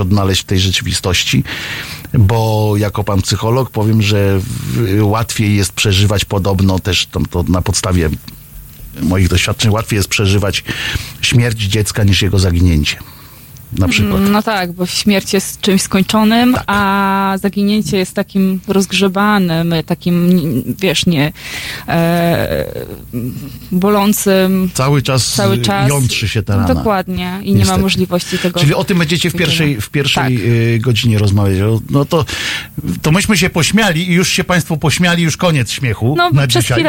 odnaleźć w tej rzeczywistości, bo jako pan psycholog powiem, że łatwiej jest przeżywać podobno też to na podstawie moich doświadczeń, łatwiej jest przeżywać śmierć dziecka niż jego zaginięcie. Na przykład. No tak, bo śmierć jest czymś skończonym, tak. A zaginięcie jest takim rozgrzebanym, takim, wiesz, nie bolącym. Cały czas jątrzy się ta rana. Dokładnie. I niestety. Nie ma możliwości tego. Czyli o tym będziecie w pierwszej tak. godzinie rozmawiać. No to myśmy się pośmiali i już się państwo pośmiali, już koniec śmiechu na dzisiaj.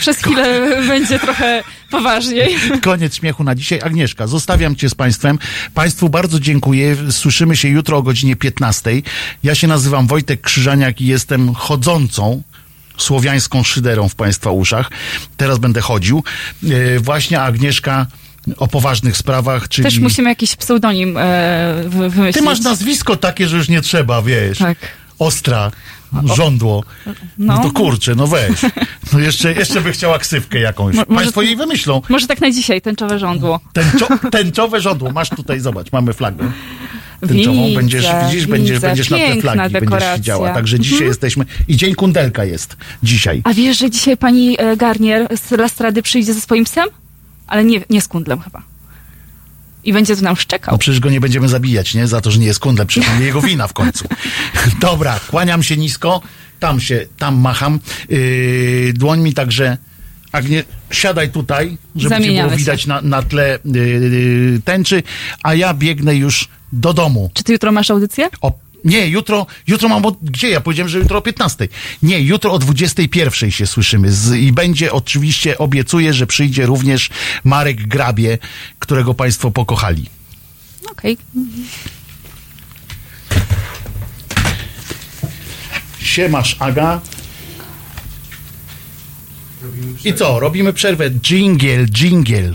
Przez chwilę będzie trochę poważniej. Koniec śmiechu na dzisiaj. Agnieszka, zostawiam cię z państwem. Państwu bardzo dziękuję. Słyszymy się jutro o godzinie 15. Ja się nazywam Wojtek Krzyżaniak i jestem chodzącą słowiańską szyderą w państwa uszach. Teraz będę chodził. Właśnie Agnieszka o poważnych sprawach, czyli... Też musimy jakiś pseudonim wymyślić. Ty masz nazwisko takie, że już nie trzeba, wiesz. Tak. Ostra. Żądło. No to kurczę, no weź. No jeszcze by chciała ksywkę jakąś. Państwo jej wymyślą. Może tak na dzisiaj, tęczowe żądło. Tęczowe żądło. Masz tutaj, zobacz, mamy flagę. Tęczową. Będziesz na te flagi, będziesz siedziała. Także dzisiaj jesteśmy. I dzień kundelka jest. Dzisiaj. A wiesz, że dzisiaj pani Garnier z La Strady przyjdzie ze swoim psem? Ale nie z kundlem chyba. I będzie tu nam szczekał. No przecież go nie będziemy zabijać, nie? Za to, że nie jest kundle. Przecież nie jego wina w końcu. Dobra, kłaniam się nisko. Tam macham. Dłońmi także... Agnie, siadaj tutaj, żeby cię było widać na tle tęczy. A ja biegnę już do domu. Czy ty jutro masz audycję? Nie, jutro mam... Gdzie? Ja powiedziałem, że jutro o 15. Nie, jutro o 21 się słyszymy. I będzie oczywiście, obiecuję, że przyjdzie również Marek Grabie, którego państwo pokochali. Okej. Siemasz, Aga. I co? Robimy przerwę. Dżingiel.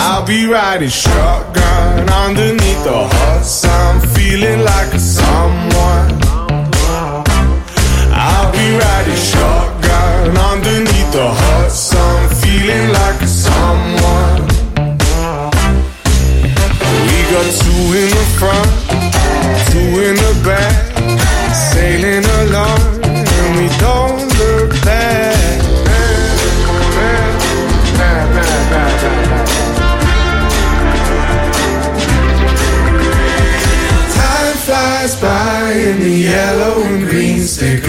I'll be riding shotgun underneath the hot sun, feeling like a someone. I'll be riding shotgun underneath the hot sun, feeling like a someone. We got two in the front, two in the back, sailing along, and we don't look back. By in the yellow and green, stick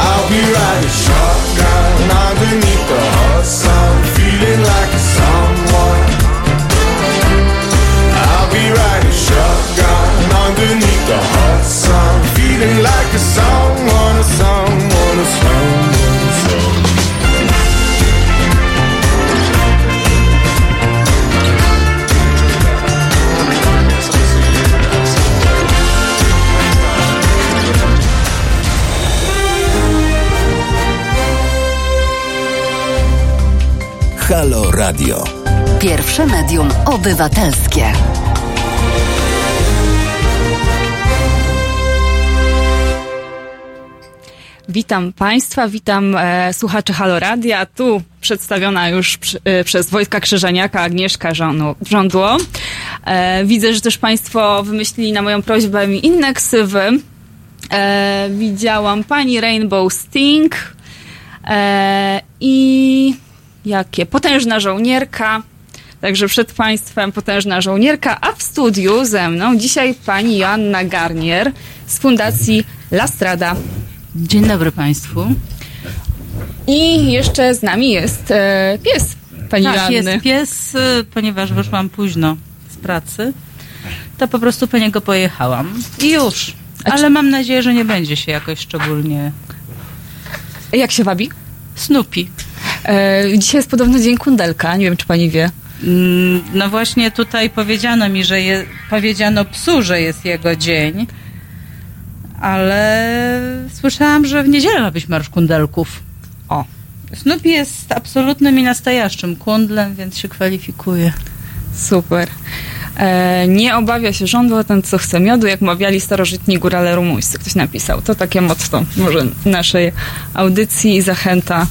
I'll be riding shotgun underneath the hot sun, feeling like a someone. I'll be riding shotgun underneath the hot sun, feeling like a someone, a someone, a someone, a someone. Halo Radio. Pierwsze medium obywatelskie. Witam Państwa, witam słuchaczy Halo Radia. Tu przedstawiona już przez Wojtka Krzyżaniaka Agnieszka Żądło. Widzę, że też Państwo wymyślili na moją prośbę inne ksywy. Widziałam pani Rainbow Sting i... Jakie? Potężna żołnierka. Także przed Państwem potężna żołnierka, a w studiu ze mną dzisiaj pani Joanna Garnier z Fundacji La Strada. Dzień dobry Państwu. I jeszcze z nami jest pies pani Joanny. Tak, jest pies, ponieważ wyszłam późno z pracy, to po prostu po niego pojechałam i już. Ale mam nadzieję, że nie będzie się jakoś szczególnie... Jak się wabi? Snoopy. Dzisiaj jest podobno Dzień Kundelka, nie wiem, czy pani wie. No właśnie tutaj powiedziano mi, że powiedziano psu, że jest jego dzień, ale słyszałam, że w niedzielę ma być Marsz Kundelków. O. Snoopy jest absolutnym i nastajaszczym kundlem, więc się kwalifikuje. Super. Nie obawia się żądła ten, co chce miodu, jak mawiali starożytni górale rumuńscy. Ktoś napisał. To takie motto może naszej audycji i zachęta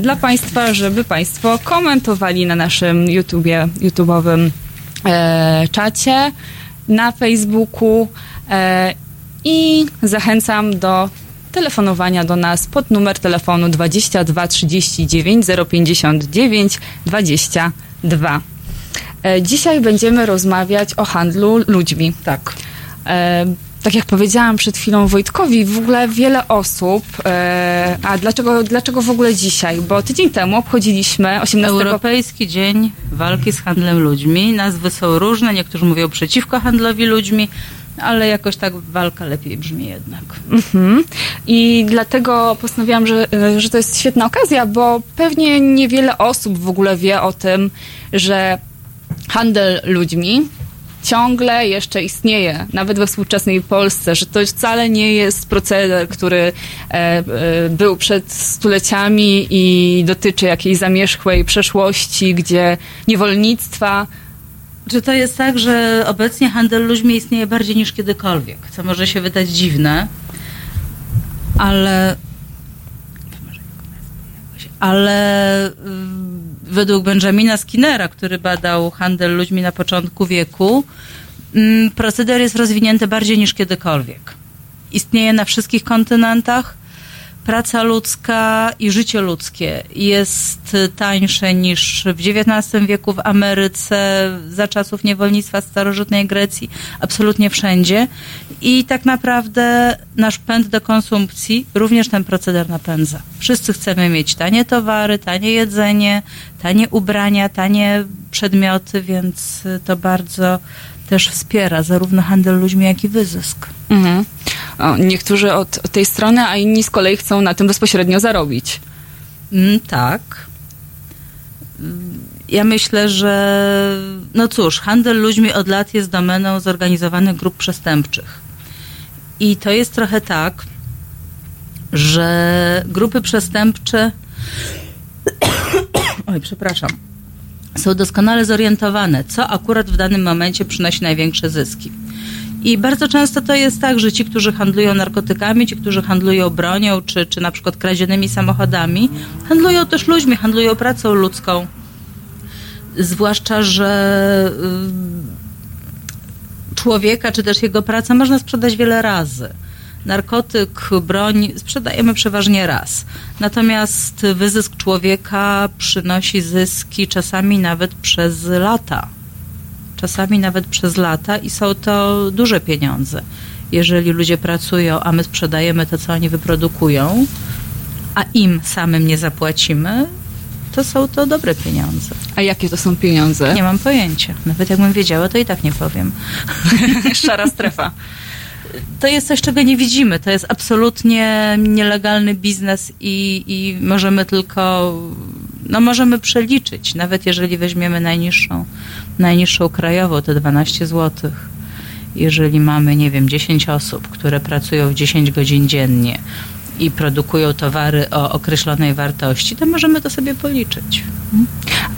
dla Państwa, żeby Państwo komentowali na naszym YouTube'owym czacie, na Facebooku i zachęcam do telefonowania do nas pod numer telefonu 22 39 059 22. Dzisiaj będziemy rozmawiać o handlu ludźmi. Tak. Tak jak powiedziałam przed chwilą Wojtkowi, w ogóle wiele osób... A dlaczego w ogóle dzisiaj? Bo tydzień temu obchodziliśmy 18... Europejski Dzień Walki z Handlem Ludźmi. Nazwy są różne, niektórzy mówią przeciwko handlowi ludźmi, ale jakoś tak walka lepiej brzmi jednak. Mhm. I dlatego postanowiłam, że to jest świetna okazja, bo pewnie niewiele osób w ogóle wie o tym, że handel ludźmi ciągle jeszcze istnieje, nawet we współczesnej Polsce, że to wcale nie jest proceder, który był przed stuleciami i dotyczy jakiejś zamierzchłej przeszłości, gdzie niewolnictwa. Czy to jest tak, że obecnie handel ludźmi istnieje bardziej niż kiedykolwiek, co może się wydać dziwne, ale według Benjamina Skinnera, który badał handel ludźmi na początku wieku, proceder jest rozwinięty bardziej niż kiedykolwiek. Istnieje na wszystkich kontynentach. Praca ludzka i życie ludzkie jest tańsze niż w XIX wieku w Ameryce, za czasów niewolnictwa starożytnej Grecji, absolutnie wszędzie. I tak naprawdę nasz pęd do konsumpcji również ten proceder napędza. Wszyscy chcemy mieć tanie towary, tanie jedzenie, tanie ubrania, tanie przedmioty, więc to bardzo też wspiera zarówno handel ludźmi, jak i wyzysk. Mhm. Niektórzy od tej strony, a inni z kolei chcą na tym bezpośrednio zarobić. Tak. Ja myślę, że no cóż, handel ludźmi od lat jest domeną zorganizowanych grup przestępczych. I to jest trochę tak, że grupy przestępcze są doskonale zorientowane, co akurat w danym momencie przynosi największe zyski. I bardzo często to jest tak, że ci, którzy handlują narkotykami, ci, którzy handlują bronią, czy na przykład kradzionymi samochodami, handlują też ludźmi, handlują pracą ludzką. Zwłaszcza, że człowieka, czy też jego pracę można sprzedać wiele razy. narkotyk, broń sprzedajemy przeważnie raz. Natomiast wyzysk człowieka przynosi zyski czasami nawet przez lata. I są to duże pieniądze. Jeżeli ludzie pracują, a my sprzedajemy to, co oni wyprodukują, a im samym nie zapłacimy, to są to dobre pieniądze. A jakie to są pieniądze? Nie mam pojęcia. Nawet jakbym wiedziała, to i tak nie powiem. Szara strefa. To jest coś, czego nie widzimy. To jest absolutnie nielegalny biznes i możemy tylko... No możemy przeliczyć, nawet jeżeli weźmiemy najniższą krajową, te 12 zł. Jeżeli mamy, nie wiem, 10 osób, które pracują 10 godzin dziennie i produkują towary o określonej wartości, to możemy to sobie policzyć.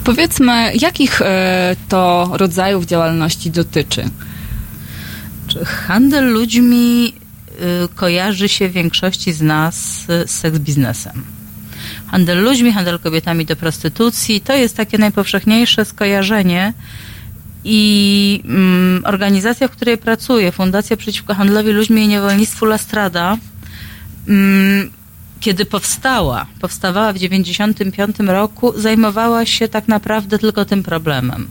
Powiedzmy, jakich to rodzajów działalności dotyczy? Czy handel ludźmi kojarzy się w większości z nas z seks biznesem? Handel ludźmi, handel kobietami do prostytucji, to jest takie najpowszechniejsze skojarzenie i organizacja, w której pracuję, Fundacja Przeciwko Handlowi Ludźmi i Niewolnictwu La Strada, kiedy powstawała w 1995 roku, zajmowała się tak naprawdę tylko tym problemem.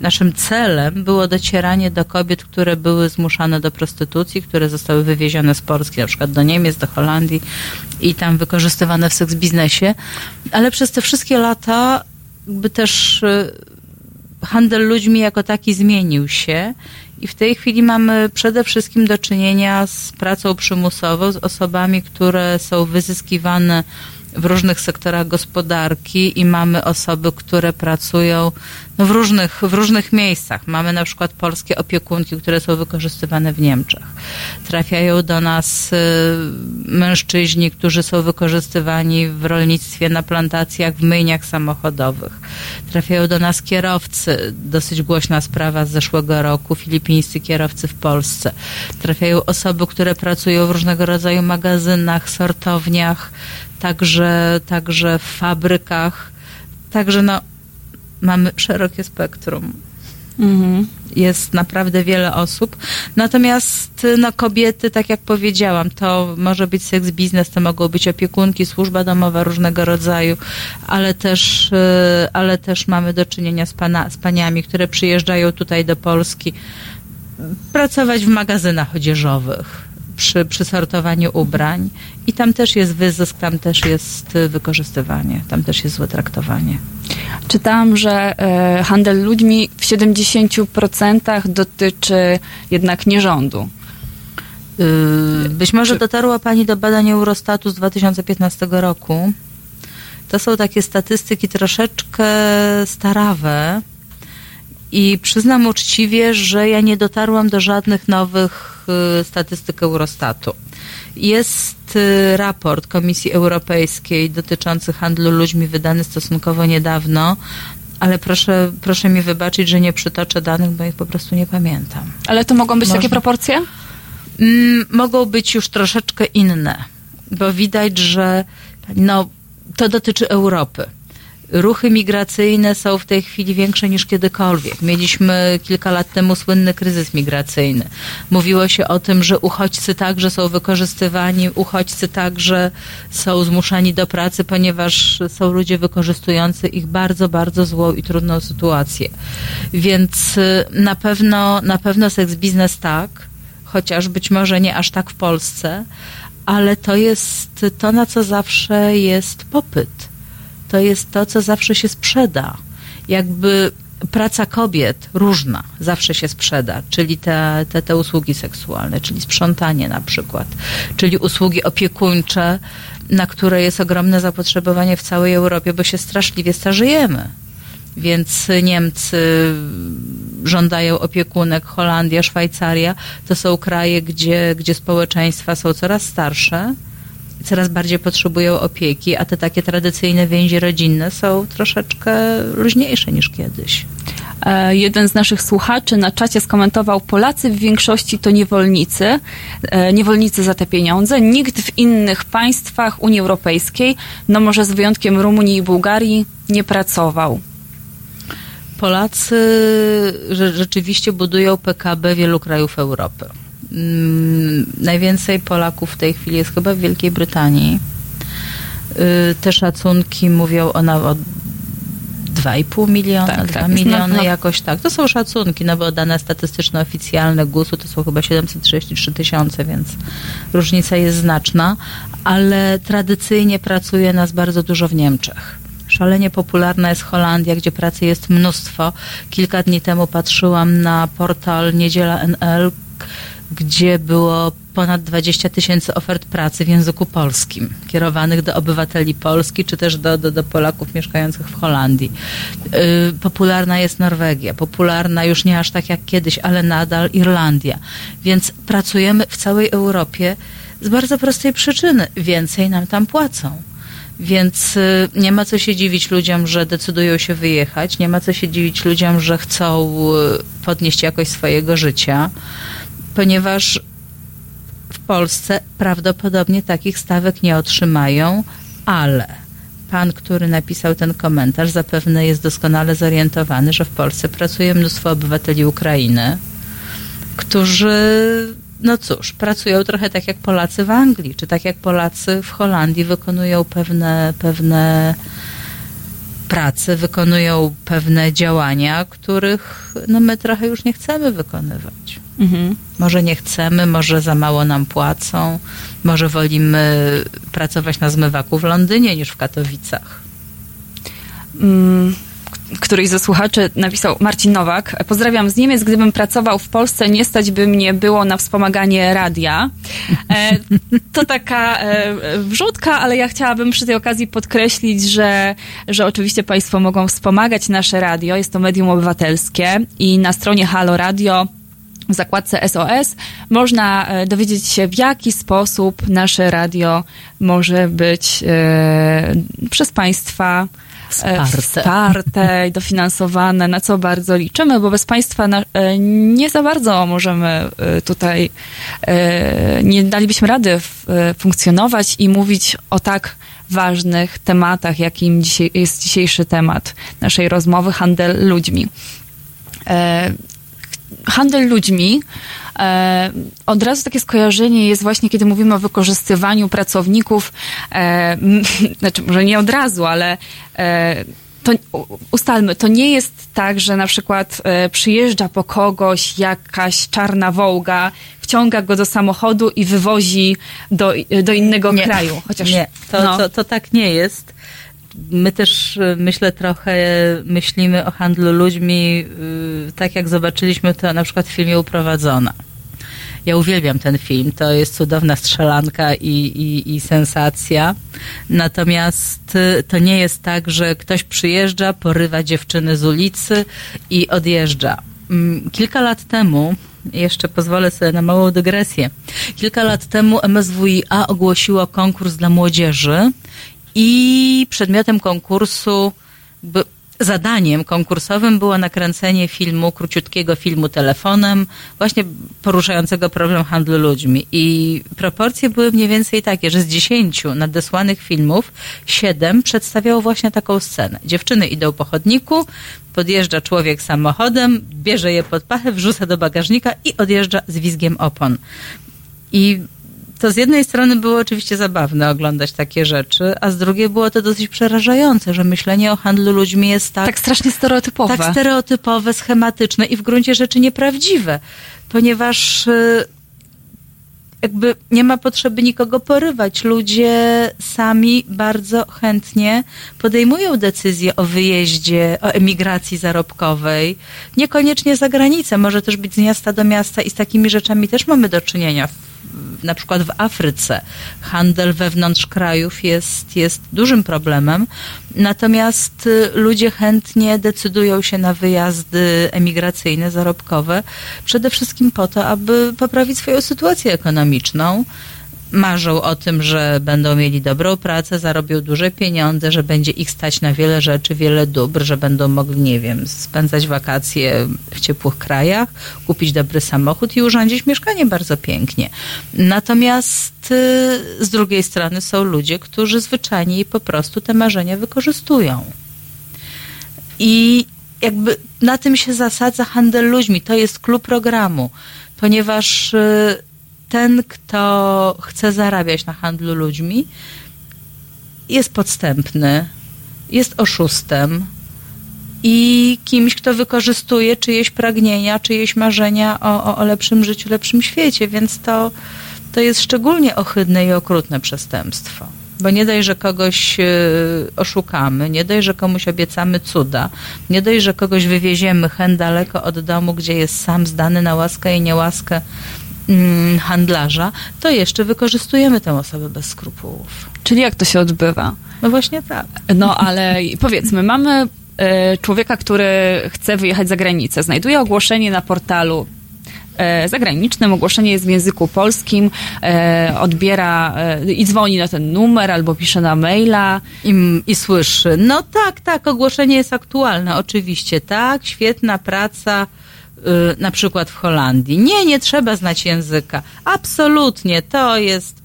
Naszym celem było docieranie do kobiet, które były zmuszane do prostytucji, które zostały wywiezione z Polski, na przykład do Niemiec, do Holandii i tam wykorzystywane w seksbiznesie. Ale przez te wszystkie lata jakby też handel ludźmi jako taki zmienił się i w tej chwili mamy przede wszystkim do czynienia z pracą przymusową, z osobami, które są wyzyskiwane w różnych sektorach gospodarki i mamy osoby, które pracują w różnych miejscach. Mamy na przykład polskie opiekunki, które są wykorzystywane w Niemczech. Trafiają do nas mężczyźni, którzy są wykorzystywani w rolnictwie, na plantacjach, w myjniach samochodowych. Trafiają do nas kierowcy. Dosyć głośna sprawa z zeszłego roku, filipińscy kierowcy w Polsce. Trafiają osoby, które pracują w różnego rodzaju magazynach, sortowniach, także w fabrykach. Także mamy szerokie spektrum. Mhm. Jest naprawdę wiele osób. Natomiast kobiety, tak jak powiedziałam, to może być seks biznes, to mogą być opiekunki, służba domowa różnego rodzaju, ale też mamy do czynienia z paniami, które przyjeżdżają tutaj do Polski pracować w magazynach odzieżowych. Przy sortowaniu ubrań i tam też jest wyzysk, tam też jest wykorzystywanie, tam też jest złe traktowanie. Czytałam, że handel ludźmi w 70% dotyczy jednak nierządu. Być może dotarła Pani do badań Eurostatu z 2015 roku. To są takie statystyki troszeczkę starawe i przyznam uczciwie, że ja nie dotarłam do żadnych nowych statystyk Eurostatu. Jest raport Komisji Europejskiej dotyczący handlu ludźmi wydany stosunkowo niedawno, ale proszę mi wybaczyć, że nie przytoczę danych, bo ich po prostu nie pamiętam. Ale to mogą być takie proporcje? Mogą być już troszeczkę inne, bo widać, że to dotyczy Europy. Ruchy migracyjne są w tej chwili większe niż kiedykolwiek. Mieliśmy kilka lat temu słynny kryzys migracyjny. Mówiło się o tym, że uchodźcy także są wykorzystywani, uchodźcy także są zmuszani do pracy, ponieważ są ludzie wykorzystujący ich bardzo, bardzo złą i trudną sytuację. Więc na pewno seks biznes tak, chociaż być może nie aż tak w Polsce, ale to jest to, na co zawsze jest popyt. To jest to, co zawsze się sprzeda. Jakby praca kobiet różna zawsze się sprzeda, czyli te usługi seksualne, czyli sprzątanie na przykład, czyli usługi opiekuńcze, na które jest ogromne zapotrzebowanie w całej Europie, bo się straszliwie starzejemy. Więc Niemcy żądają opiekunek, Holandia, Szwajcaria, to są kraje, gdzie społeczeństwa są coraz starsze, coraz bardziej potrzebują opieki, a te takie tradycyjne więzi rodzinne są troszeczkę luźniejsze niż kiedyś. Jeden z naszych słuchaczy na czacie skomentował: Polacy w większości to niewolnicy, niewolnicy za te pieniądze. Nikt w innych państwach Unii Europejskiej, może z wyjątkiem Rumunii i Bułgarii, nie pracował. Polacy rzeczywiście budują PKB wielu krajów Europy. Najwięcej Polaków w tej chwili jest chyba w Wielkiej Brytanii. Te szacunki mówią o 2,5 miliona, tak, 2 tak, miliony no, jakoś tak. To są szacunki, no bo dane statystyczne oficjalne GUS-u to są chyba 733 000, więc różnica jest znaczna, ale tradycyjnie pracuje nas bardzo dużo w Niemczech. Szalenie popularna jest Holandia, gdzie pracy jest mnóstwo. Kilka dni temu patrzyłam na portal Niedziela NL, gdzie było ponad 20 000 ofert pracy w języku polskim, kierowanych do obywateli Polski, czy też do Polaków mieszkających w Holandii. Popularna jest Norwegia, popularna już nie aż tak jak kiedyś, ale nadal Irlandia. Więc pracujemy w całej Europie z bardzo prostej przyczyny. Więcej nam tam płacą. Więc nie ma co się dziwić ludziom, że decydują się wyjechać, nie ma co się dziwić ludziom, że chcą podnieść jakość swojego życia, ponieważ w Polsce prawdopodobnie takich stawek nie otrzymają, ale pan, który napisał ten komentarz, zapewne jest doskonale zorientowany, że w Polsce pracuje mnóstwo obywateli Ukrainy, którzy... No cóż, pracują trochę tak jak Polacy w Anglii, czy tak jak Polacy w Holandii, wykonują pewne prace, wykonują pewne działania, których no my trochę już nie chcemy wykonywać. Mhm. Może nie chcemy, może za mało nam płacą, może wolimy pracować na zmywaku w Londynie niż w Katowicach. Któryś ze słuchaczy napisał, Marcin Nowak, pozdrawiam z Niemiec, gdybym pracował w Polsce, nie stać by mnie było na wspomaganie radia. To taka wrzutka, ale ja chciałabym przy tej okazji podkreślić, że oczywiście Państwo mogą wspomagać nasze radio, jest to medium obywatelskie i na stronie Halo Radio w zakładce SOS można dowiedzieć się, w jaki sposób nasze radio może być przez Państwa wsparte i dofinansowane, na co bardzo liczymy, bo bez Państwa nie za bardzo możemy tutaj, nie dalibyśmy rady funkcjonować i mówić o tak ważnych tematach, jakim jest dzisiejszy temat naszej rozmowy, handel ludźmi. Handel ludźmi, od razu takie skojarzenie jest właśnie, kiedy mówimy o wykorzystywaniu pracowników, znaczy może nie od razu, ale to ustalmy, to nie jest tak, że na przykład przyjeżdża po kogoś jakaś czarna wołga, wciąga go do samochodu i wywozi do innego kraju. Chociaż nie, to tak nie jest. My też, myślę, trochę myślimy o handlu ludźmi, tak jak zobaczyliśmy to na przykład w filmie Uprowadzona. Ja uwielbiam ten film, to jest cudowna strzelanka i sensacja. Natomiast to nie jest tak, że ktoś przyjeżdża, porywa dziewczyny z ulicy i odjeżdża. Kilka lat temu, jeszcze pozwolę sobie na małą dygresję, kilka lat temu MSWiA ogłosiło konkurs dla młodzieży i przedmiotem konkursu, zadaniem konkursowym było nakręcenie filmu, króciutkiego filmu telefonem, właśnie poruszającego problem handlu ludźmi. I proporcje były mniej więcej takie, że z 10 nadesłanych filmów 7 przedstawiało właśnie taką scenę. Dziewczyny idą po chodniku, podjeżdża człowiek samochodem, bierze je pod pachę, wrzuca do bagażnika i odjeżdża z wizgiem opon. I to z jednej strony było oczywiście zabawne oglądać takie rzeczy, a z drugiej było to dosyć przerażające, że myślenie o handlu ludźmi jest tak strasznie stereotypowe. Tak stereotypowe, schematyczne i w gruncie rzeczy nieprawdziwe, ponieważ jakby nie ma potrzeby nikogo porywać. Ludzie sami bardzo chętnie podejmują decyzję o wyjeździe, o emigracji zarobkowej. Niekoniecznie za granicę, może też być z miasta do miasta i z takimi rzeczami też mamy do czynienia. Na przykład w Afryce handel wewnątrz krajów jest dużym problemem, natomiast ludzie chętnie decydują się na wyjazdy emigracyjne, zarobkowe, przede wszystkim po to, aby poprawić swoją sytuację ekonomiczną. Marzą o tym, że będą mieli dobrą pracę, zarobią duże pieniądze, że będzie ich stać na wiele rzeczy, wiele dóbr, że będą mogli, nie wiem, spędzać wakacje w ciepłych krajach, kupić dobry samochód i urządzić mieszkanie bardzo pięknie. Natomiast z drugiej strony są ludzie, którzy zwyczajnie i po prostu te marzenia wykorzystują. I jakby na tym się zasadza handel ludźmi. To jest clou programu, ponieważ ten, kto chce zarabiać na handlu ludźmi, jest podstępny, jest oszustem i kimś, kto wykorzystuje czyjeś pragnienia, czyjeś marzenia o lepszym życiu, lepszym świecie, więc to jest szczególnie ohydne i okrutne przestępstwo. Bo nie daj, że kogoś oszukamy, nie daj, że komuś obiecamy cuda, nie daj, że kogoś wywieziemy hen daleko od domu, gdzie jest sam zdany na łaskę i niełaskę handlarza, to jeszcze wykorzystujemy tę osobę bez skrupułów. Czyli jak to się odbywa? No właśnie tak. No ale powiedzmy, mamy człowieka, który chce wyjechać za granicę, znajduje ogłoszenie na portalu zagranicznym, ogłoszenie jest w języku polskim, odbiera i dzwoni na ten numer albo pisze na maila. I słyszy, no tak, ogłoszenie jest aktualne, oczywiście, tak, świetna praca, na przykład w Holandii. Nie trzeba znać języka. Absolutnie, to jest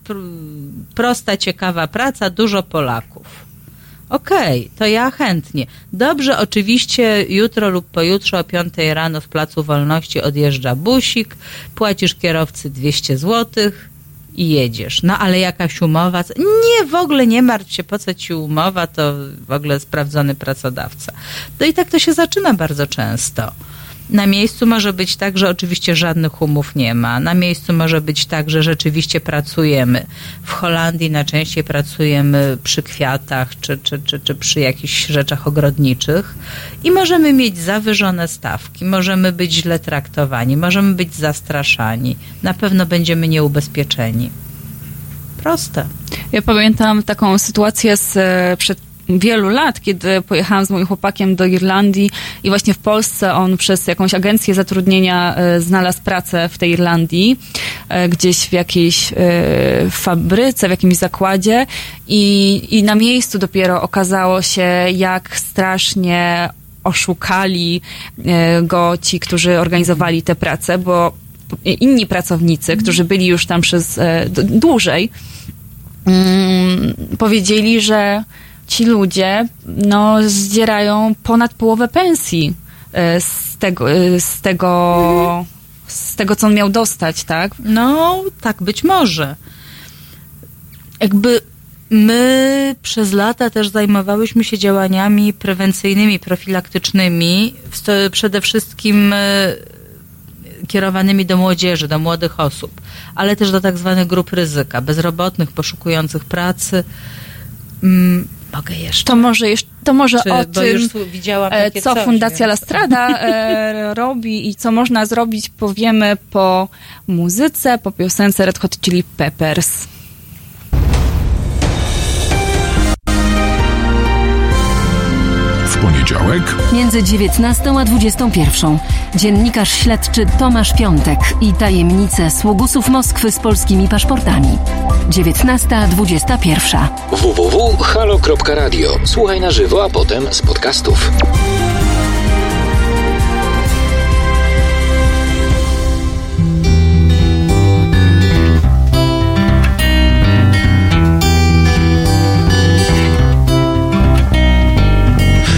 prosta, ciekawa praca, dużo Polaków. Okej, to ja chętnie. Dobrze, oczywiście jutro lub pojutrze o 5 rano w Placu Wolności odjeżdża busik, płacisz kierowcy 200 zł i jedziesz. No ale jakaś umowa? Nie, w ogóle nie martw się, po co ci umowa, to w ogóle sprawdzony pracodawca. No i tak to się zaczyna bardzo często. Na miejscu może być tak, że oczywiście żadnych umów nie ma. Na miejscu może być tak, że rzeczywiście pracujemy. W Holandii najczęściej pracujemy przy kwiatach czy przy jakichś rzeczach ogrodniczych i możemy mieć zawyżone stawki, możemy być źle traktowani, możemy być zastraszani. Na pewno będziemy nieubezpieczeni. Proste. Ja pamiętam taką sytuację przed wielu lat, kiedy pojechałam z moim chłopakiem do Irlandii i właśnie w Polsce on przez jakąś agencję zatrudnienia znalazł pracę w tej Irlandii, gdzieś w jakiejś fabryce, w jakimś zakładzie i na miejscu dopiero okazało się, jak strasznie oszukali go ci, którzy organizowali tę pracę, bo inni pracownicy, którzy byli już tam przez dłużej, powiedzieli, że ci ludzie, zdzierają ponad połowę pensji z tego, co on miał dostać, tak? No, tak być może. Jakby my przez lata też zajmowałyśmy się działaniami prewencyjnymi, profilaktycznymi, przede wszystkim kierowanymi do młodzieży, do młodych osób, ale też do tak zwanych grup ryzyka, bezrobotnych, poszukujących pracy. Mogę jeszcze. To może o tym, co Fundacja La Strada robi i co można zrobić, powiemy po muzyce, po piosence Red Hot Chili Peppers. W poniedziałek między 19 a 21 dziennikarz śledczy Tomasz Piątek i tajemnice sługusów Moskwy z polskimi paszportami. 19:21. www.halo.radio. Słuchaj na żywo, a potem z podcastów.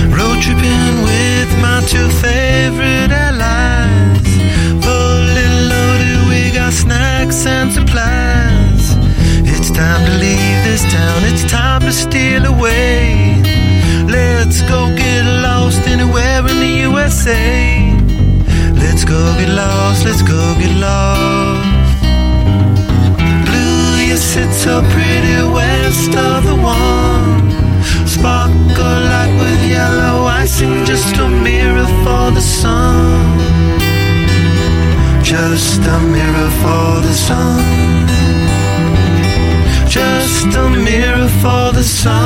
Road tripping with my two favorite allies. Fully loaded, we got snacks and supplies. It's time to leave this town, it's time to steal away. Let's go get lost anywhere in the USA. Let's go get lost, let's go get lost. Blue, you sit so pretty west of the one. Sparkle light with yellow icing, just a mirror for the sun. Just a mirror for the sun. Just a mirror for the sun.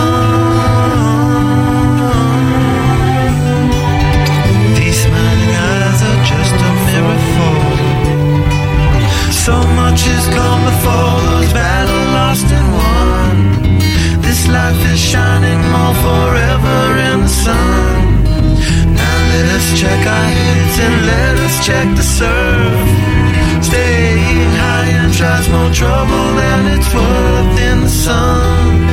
These smiling eyes are just a mirror for. So much has gone before those battles lost and won. This life is shining more forever in the sun. Now let us check our heads and let us check the surf. Staying high and tries more trouble than it's worth in the sun.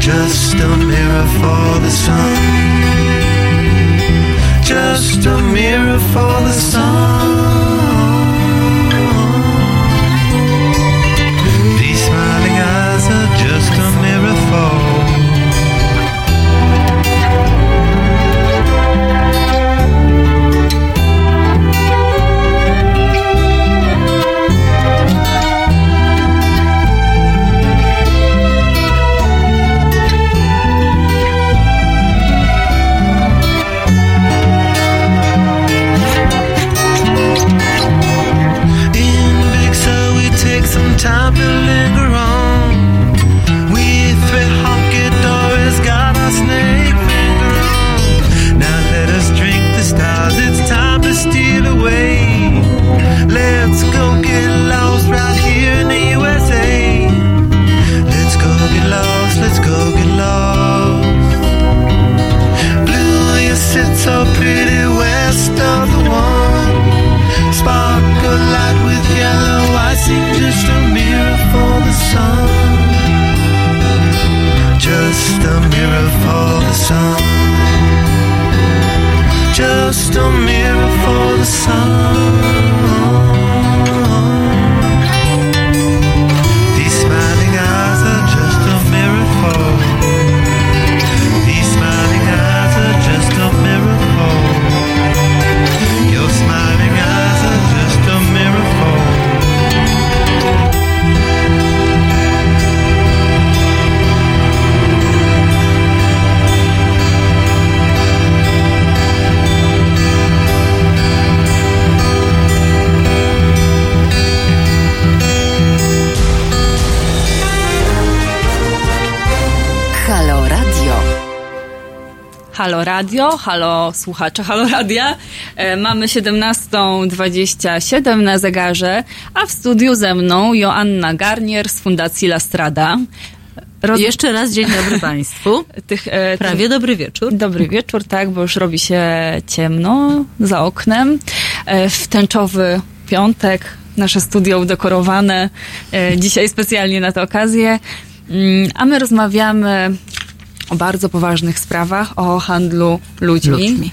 Just a mirror for the sun. just a mirror for the sun. These smiling eyes are just a mirror for. Time to linger on. We three honky dories got our snake finger on. Now let us drink the stars, it's time to steal away. Let's go get lost right here in the USA. Let's go get lost, let's go get lost. Blue, you sit so pretty west of the one. Sparkle light with yellow icing, just a mirror for the sun. Just a mirror for the sun. Just a mirror for the sun. These smiling eyes are just a mirror for. These smiling eyes are just a mirror for. Your smiling eyes are just a mirror for. Halo Radio, halo słuchacze, halo radia. Mamy 17:27 na zegarze, a w studiu ze mną Joanna Garnier z Fundacji La Strada. Jeszcze raz dzień dobry Państwu. Prawie dobry wieczór. Dobry wieczór, tak, bo już robi się ciemno za oknem. W tęczowy piątek nasze studio udekorowane dzisiaj specjalnie na tę okazję. A my rozmawiamy o bardzo poważnych sprawach, o handlu ludźmi.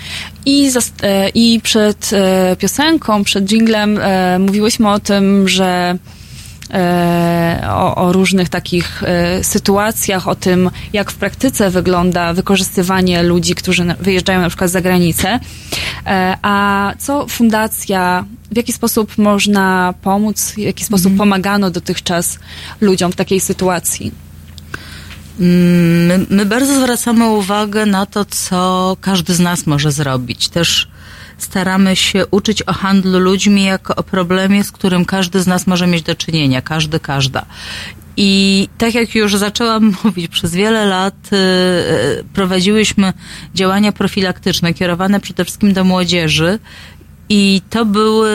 I przed piosenką, przed dżinglem mówiłyśmy o tym, że o różnych takich sytuacjach, o tym, jak w praktyce wygląda wykorzystywanie ludzi, którzy wyjeżdżają na przykład za granicę. A co fundacja, w jaki sposób można pomóc, w jaki sposób pomagano dotychczas ludziom w takiej sytuacji? My bardzo zwracamy uwagę na to, co każdy z nas może zrobić. Też staramy się uczyć o handlu ludźmi jako o problemie, z którym każdy z nas może mieć do czynienia. Każdy, każda. I tak jak już zaczęłam mówić, przez wiele lat prowadziłyśmy działania profilaktyczne, kierowane przede wszystkim do młodzieży. I to były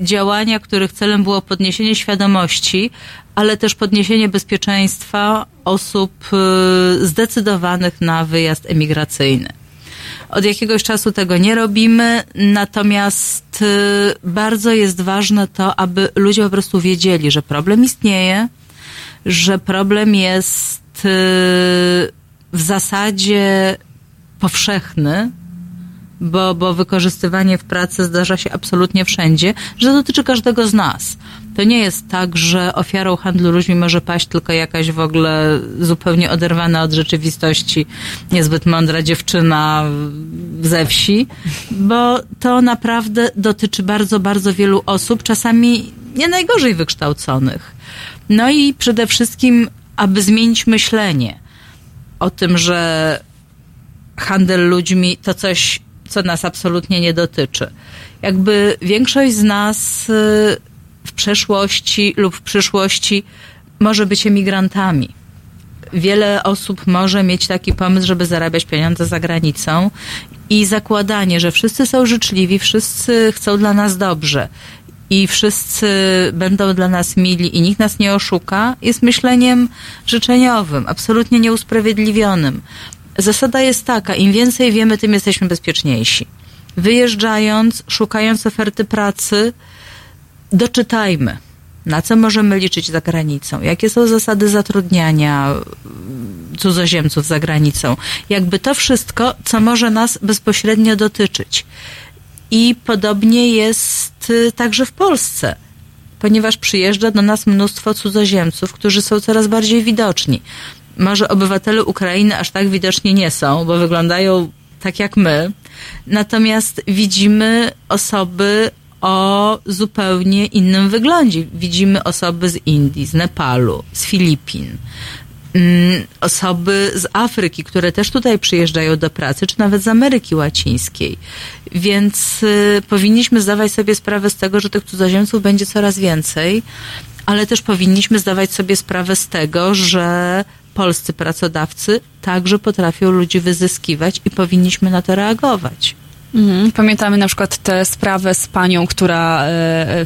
działania, których celem było podniesienie świadomości, ale też podniesienie bezpieczeństwa osób zdecydowanych na wyjazd emigracyjny. Od jakiegoś czasu tego nie robimy, natomiast bardzo jest ważne to, aby ludzie po prostu wiedzieli, że problem istnieje, że problem jest w zasadzie powszechny, bo wykorzystywanie w pracy zdarza się absolutnie wszędzie, że dotyczy każdego z nas. To nie jest tak, że ofiarą handlu ludźmi może paść tylko jakaś w ogóle zupełnie oderwana od rzeczywistości, niezbyt mądra dziewczyna ze wsi, bo to naprawdę dotyczy bardzo, bardzo wielu osób, czasami nie najgorzej wykształconych. No i przede wszystkim, aby zmienić myślenie o tym, że handel ludźmi to coś, co nas absolutnie nie dotyczy. Jakby większość z nas w przeszłości lub w przyszłości może być emigrantami. Wiele osób może mieć taki pomysł, żeby zarabiać pieniądze za granicą i zakładanie, że wszyscy są życzliwi, wszyscy chcą dla nas dobrze i wszyscy będą dla nas mili i nikt nas nie oszuka, jest myśleniem życzeniowym, absolutnie nieusprawiedliwionym. Zasada jest taka, im więcej wiemy, tym jesteśmy bezpieczniejsi. Wyjeżdżając, szukając oferty pracy, doczytajmy, na co możemy liczyć za granicą, jakie są zasady zatrudniania cudzoziemców za granicą. Jakby to wszystko, co może nas bezpośrednio dotyczyć. I podobnie jest także w Polsce, ponieważ przyjeżdża do nas mnóstwo cudzoziemców, którzy są coraz bardziej widoczni. Może obywatele Ukrainy aż tak widoczni nie są, bo wyglądają tak jak my. Natomiast widzimy osoby o zupełnie innym wyglądzie. Widzimy osoby z Indii, z Nepalu, z Filipin, osoby z Afryki, które też tutaj przyjeżdżają do pracy, czy nawet z Ameryki Łacińskiej. Więc powinniśmy zdawać sobie sprawę z tego, że tych cudzoziemców będzie coraz więcej, ale też powinniśmy zdawać sobie sprawę z tego, że polscy pracodawcy także potrafią ludzi wyzyskiwać i powinniśmy na to reagować. Pamiętamy na przykład tę sprawę z panią, która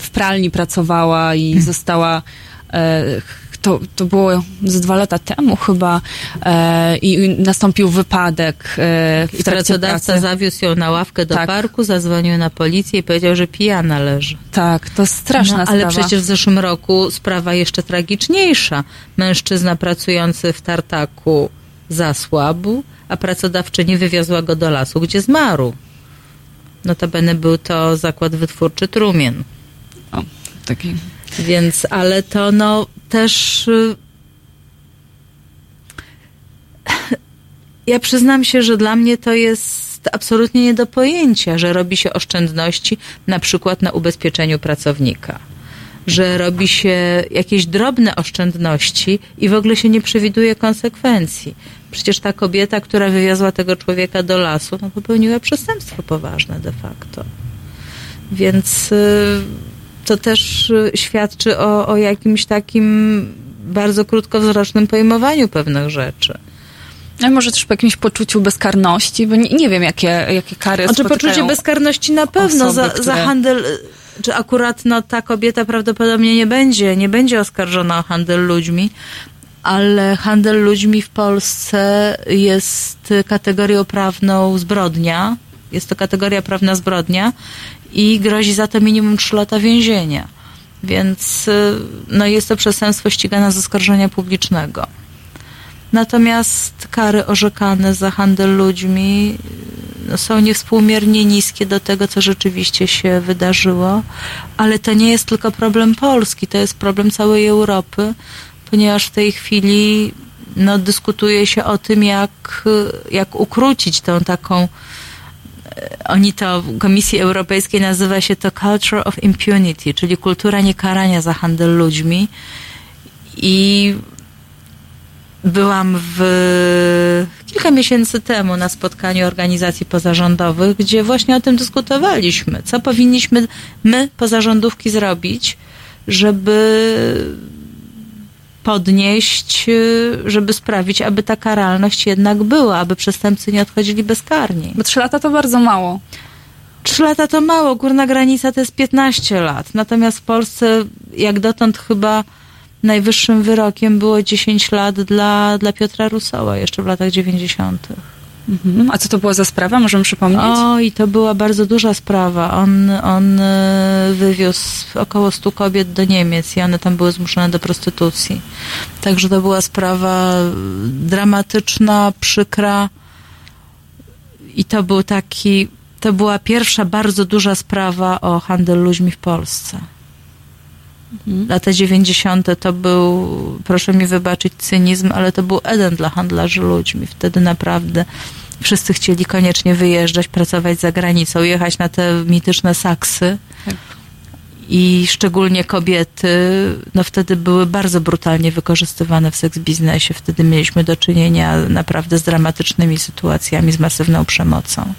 w pralni pracowała i została... To było ze 2 lata temu chyba i nastąpił wypadek w trakcie pracodawca pracy. Zawiózł ją na ławkę do parku, zadzwonił na policję i powiedział, że pijana leży. Tak, to straszna sprawa. Ale przecież w zeszłym roku sprawa jeszcze tragiczniejsza. Mężczyzna pracujący w tartaku zasłabł, a pracodawczyni wywiozła go do lasu, gdzie zmarł. Notabene był to zakład wytwórczy Trumien. O, taki... Więc, ale to też ja przyznam się, że dla mnie to jest absolutnie nie do pojęcia, że robi się oszczędności na przykład na ubezpieczeniu pracownika, że robi się jakieś drobne oszczędności i w ogóle się nie przewiduje konsekwencji. Przecież ta kobieta, która wywiozła tego człowieka do lasu, popełniła przestępstwo poważne de facto. Więc... to też świadczy o jakimś takim bardzo krótkowzrocznym pojmowaniu pewnych rzeczy. A może też po jakimś poczuciu bezkarności, bo nie wiem, jakie kary spotykają. Poczucie bezkarności na pewno osoby, za handel, czy akurat ta kobieta prawdopodobnie nie będzie oskarżona o handel ludźmi, ale handel ludźmi w Polsce jest kategorią prawną zbrodnia. Jest to kategoria prawna zbrodnia i grozi za to minimum 3 lata więzienia. Więc jest to przestępstwo ścigane z oskarżenia publicznego. Natomiast kary orzekane za handel ludźmi są niewspółmiernie niskie do tego, co rzeczywiście się wydarzyło. Ale to nie jest tylko problem Polski, to jest problem całej Europy, ponieważ w tej chwili dyskutuje się o tym, jak ukrócić tą taką... w Komisji Europejskiej nazywa się to culture of impunity, czyli kultura niekarania za handel ludźmi. I byłam kilka miesięcy temu na spotkaniu organizacji pozarządowych, gdzie właśnie o tym dyskutowaliśmy. Co powinniśmy my, pozarządówki, zrobić, żeby sprawić, aby ta karalność jednak była, aby przestępcy nie odchodzili bezkarni. Bo 3 lata to bardzo mało. 3 lata to mało, górna granica to jest 15 lat. Natomiast w Polsce jak dotąd chyba najwyższym wyrokiem było 10 lat dla Piotra Rusoła jeszcze w latach 90. Mhm. A co to była za sprawa? Możemy przypomnieć? I to była bardzo duża sprawa. On wywiózł około 100 kobiet do Niemiec i one tam były zmuszone do prostytucji. Także to była sprawa dramatyczna, przykra i to była pierwsza bardzo duża sprawa o handel ludźmi w Polsce. Lata 90. to był, proszę mi wybaczyć cynizm, ale to był Eden dla handlarzy ludźmi. Wtedy naprawdę wszyscy chcieli koniecznie wyjeżdżać, pracować za granicą, jechać na te mityczne Saksy. I szczególnie kobiety, wtedy były bardzo brutalnie wykorzystywane w seks biznesie. Wtedy mieliśmy do czynienia naprawdę z dramatycznymi sytuacjami, z masywną przemocą.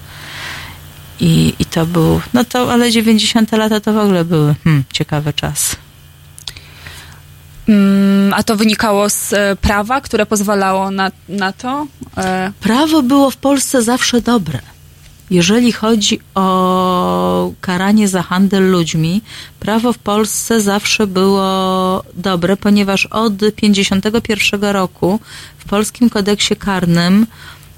I to był, ale 90. lata to w ogóle były ciekawy czas. A to wynikało z prawa, które pozwalało na to? Prawo było w Polsce zawsze dobre. Jeżeli chodzi o karanie za handel ludźmi, prawo w Polsce zawsze było dobre, ponieważ od 1951 roku w Polskim Kodeksie Karnym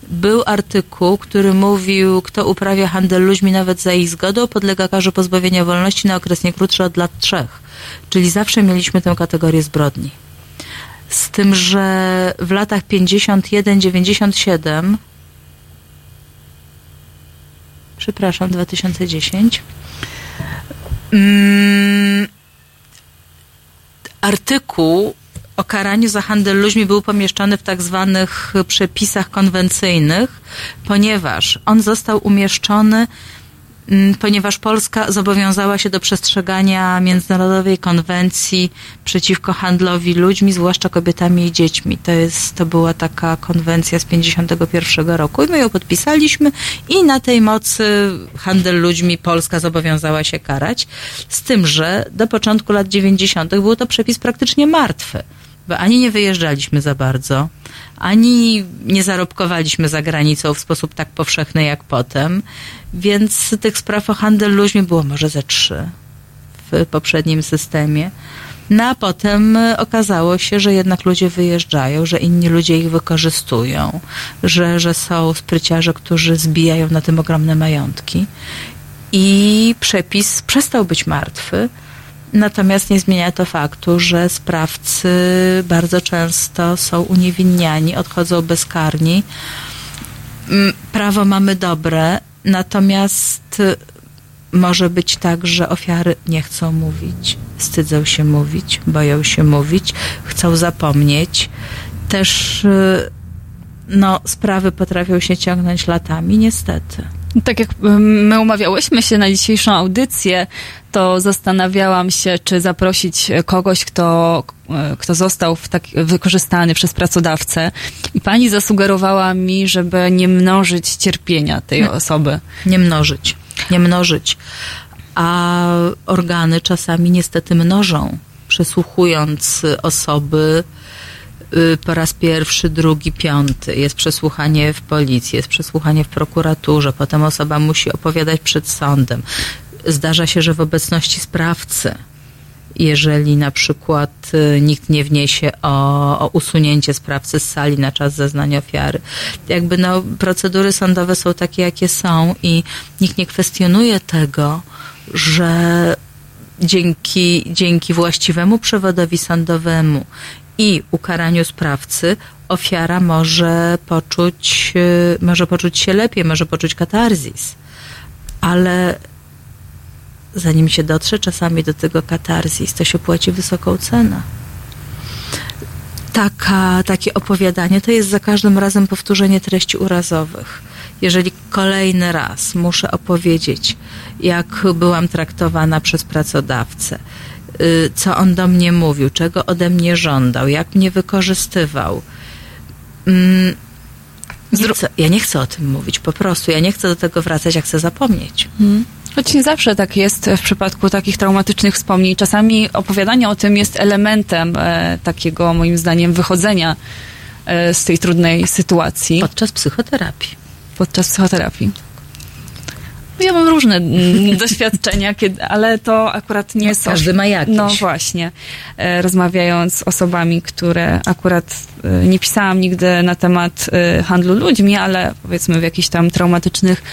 był artykuł, który mówił, kto uprawia handel ludźmi nawet za ich zgodą, podlega karze pozbawienia wolności na okres nie krótszy od lat 3. Czyli zawsze mieliśmy tę kategorię zbrodni. Z tym, że w latach 51-97, 2010, artykuł o karaniu za handel ludźmi był pomieszczony w tak zwanych przepisach konwencyjnych, ponieważ on został umieszczony, ponieważ Polska zobowiązała się do przestrzegania Międzynarodowej Konwencji przeciwko handlowi ludźmi, zwłaszcza kobietami i dziećmi. To była taka konwencja z 1951 roku i my ją podpisaliśmy i na tej mocy handel ludźmi Polska zobowiązała się karać. Z tym, że do początku lat 90. był to przepis praktycznie martwy, bo ani nie wyjeżdżaliśmy za bardzo, ani nie zarobkowaliśmy za granicą w sposób tak powszechny jak potem, więc tych spraw o handel ludźmi było może ze 3 w poprzednim systemie. No a potem okazało się, że jednak ludzie wyjeżdżają, że inni ludzie ich wykorzystują, że są spryciarze, którzy zbijają na tym ogromne majątki i przepis przestał być martwy. Natomiast nie zmienia to faktu, że sprawcy bardzo często są uniewinniani, odchodzą bezkarni. Prawo mamy dobre, natomiast może być tak, że ofiary nie chcą mówić, wstydzą się mówić, boją się mówić, chcą zapomnieć. Też sprawy potrafią się ciągnąć latami, niestety. Tak jak my umawiałyśmy się na dzisiejszą audycję, to zastanawiałam się, czy zaprosić kogoś, kto został wykorzystany przez pracodawcę. I pani zasugerowała mi, żeby nie mnożyć cierpienia tej osoby. Nie mnożyć. A organy czasami niestety mnożą, przesłuchując osoby po raz pierwszy, drugi, 5. Jest przesłuchanie w policji, jest przesłuchanie w prokuraturze, potem osoba musi opowiadać przed sądem. Zdarza się, że w obecności sprawcy, jeżeli na przykład nikt nie wniesie o usunięcie sprawcy z sali na czas zeznania ofiary. Procedury sądowe są takie, jakie są i nikt nie kwestionuje tego, że dzięki właściwemu przewodowi sądowemu i ukaraniu sprawcy ofiara może poczuć się lepiej, może poczuć katarzis. Ale zanim się dotrze czasami do tego katarzis, to się płaci wysoką cenę. Takie opowiadanie to jest za każdym razem powtórzenie treści urazowych. Jeżeli kolejny raz muszę opowiedzieć, jak byłam traktowana przez pracodawcę, co on do mnie mówił, czego ode mnie żądał, jak mnie wykorzystywał. Ja nie chcę o tym mówić, po prostu. Ja nie chcę do tego wracać, ja chcę zapomnieć. Choć nie zawsze tak jest w przypadku takich traumatycznych wspomnień. Czasami opowiadanie o tym jest elementem takiego, moim zdaniem, wychodzenia z tej trudnej sytuacji. Podczas psychoterapii. Ja mam różne doświadczenia, ale to akurat nie są. Każdy ma jakieś. No właśnie. Rozmawiając z osobami, które akurat nie pisałam nigdy na temat handlu ludźmi, ale powiedzmy w jakichś tam traumatycznych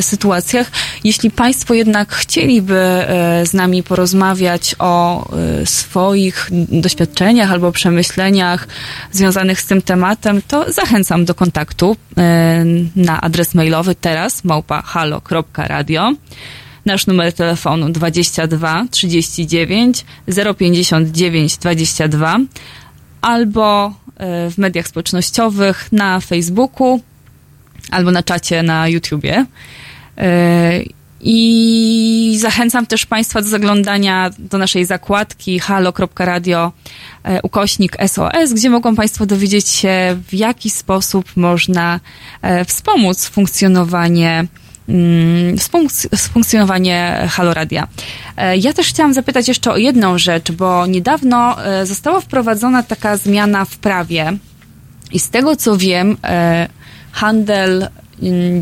sytuacjach. Jeśli Państwo jednak chcieliby z nami porozmawiać o swoich doświadczeniach albo przemyśleniach związanych z tym tematem, to zachęcam do kontaktu na adres mailowy teraz@halo.radio. Nasz numer telefonu 22 39 059 22 albo w mediach społecznościowych, na Facebooku albo na czacie na YouTubie. I zachęcam też Państwa do zaglądania do naszej zakładki halo.radio/SOS, gdzie mogą Państwo dowiedzieć się, w jaki sposób można wspomóc funkcjonowanie Halo Radia. Ja też chciałam zapytać jeszcze o jedną rzecz, bo niedawno została wprowadzona taka zmiana w prawie i z tego co wiem, handel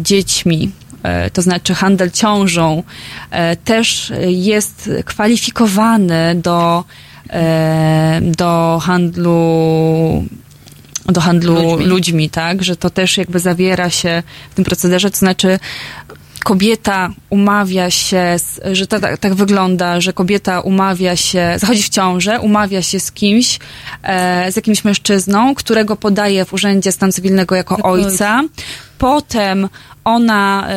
dziećmi, to znaczy handel ciążą, też jest kwalifikowany do handlu do handlu ludźmi, tak? Że to też jakby zawiera się w tym procederze, to znaczy kobieta umawia się, że tak wygląda, że kobieta umawia się, zachodzi w ciążę, umawia się z kimś, z jakimś mężczyzną, którego podaje w urzędzie stanu cywilnego jako ojca. Potem ona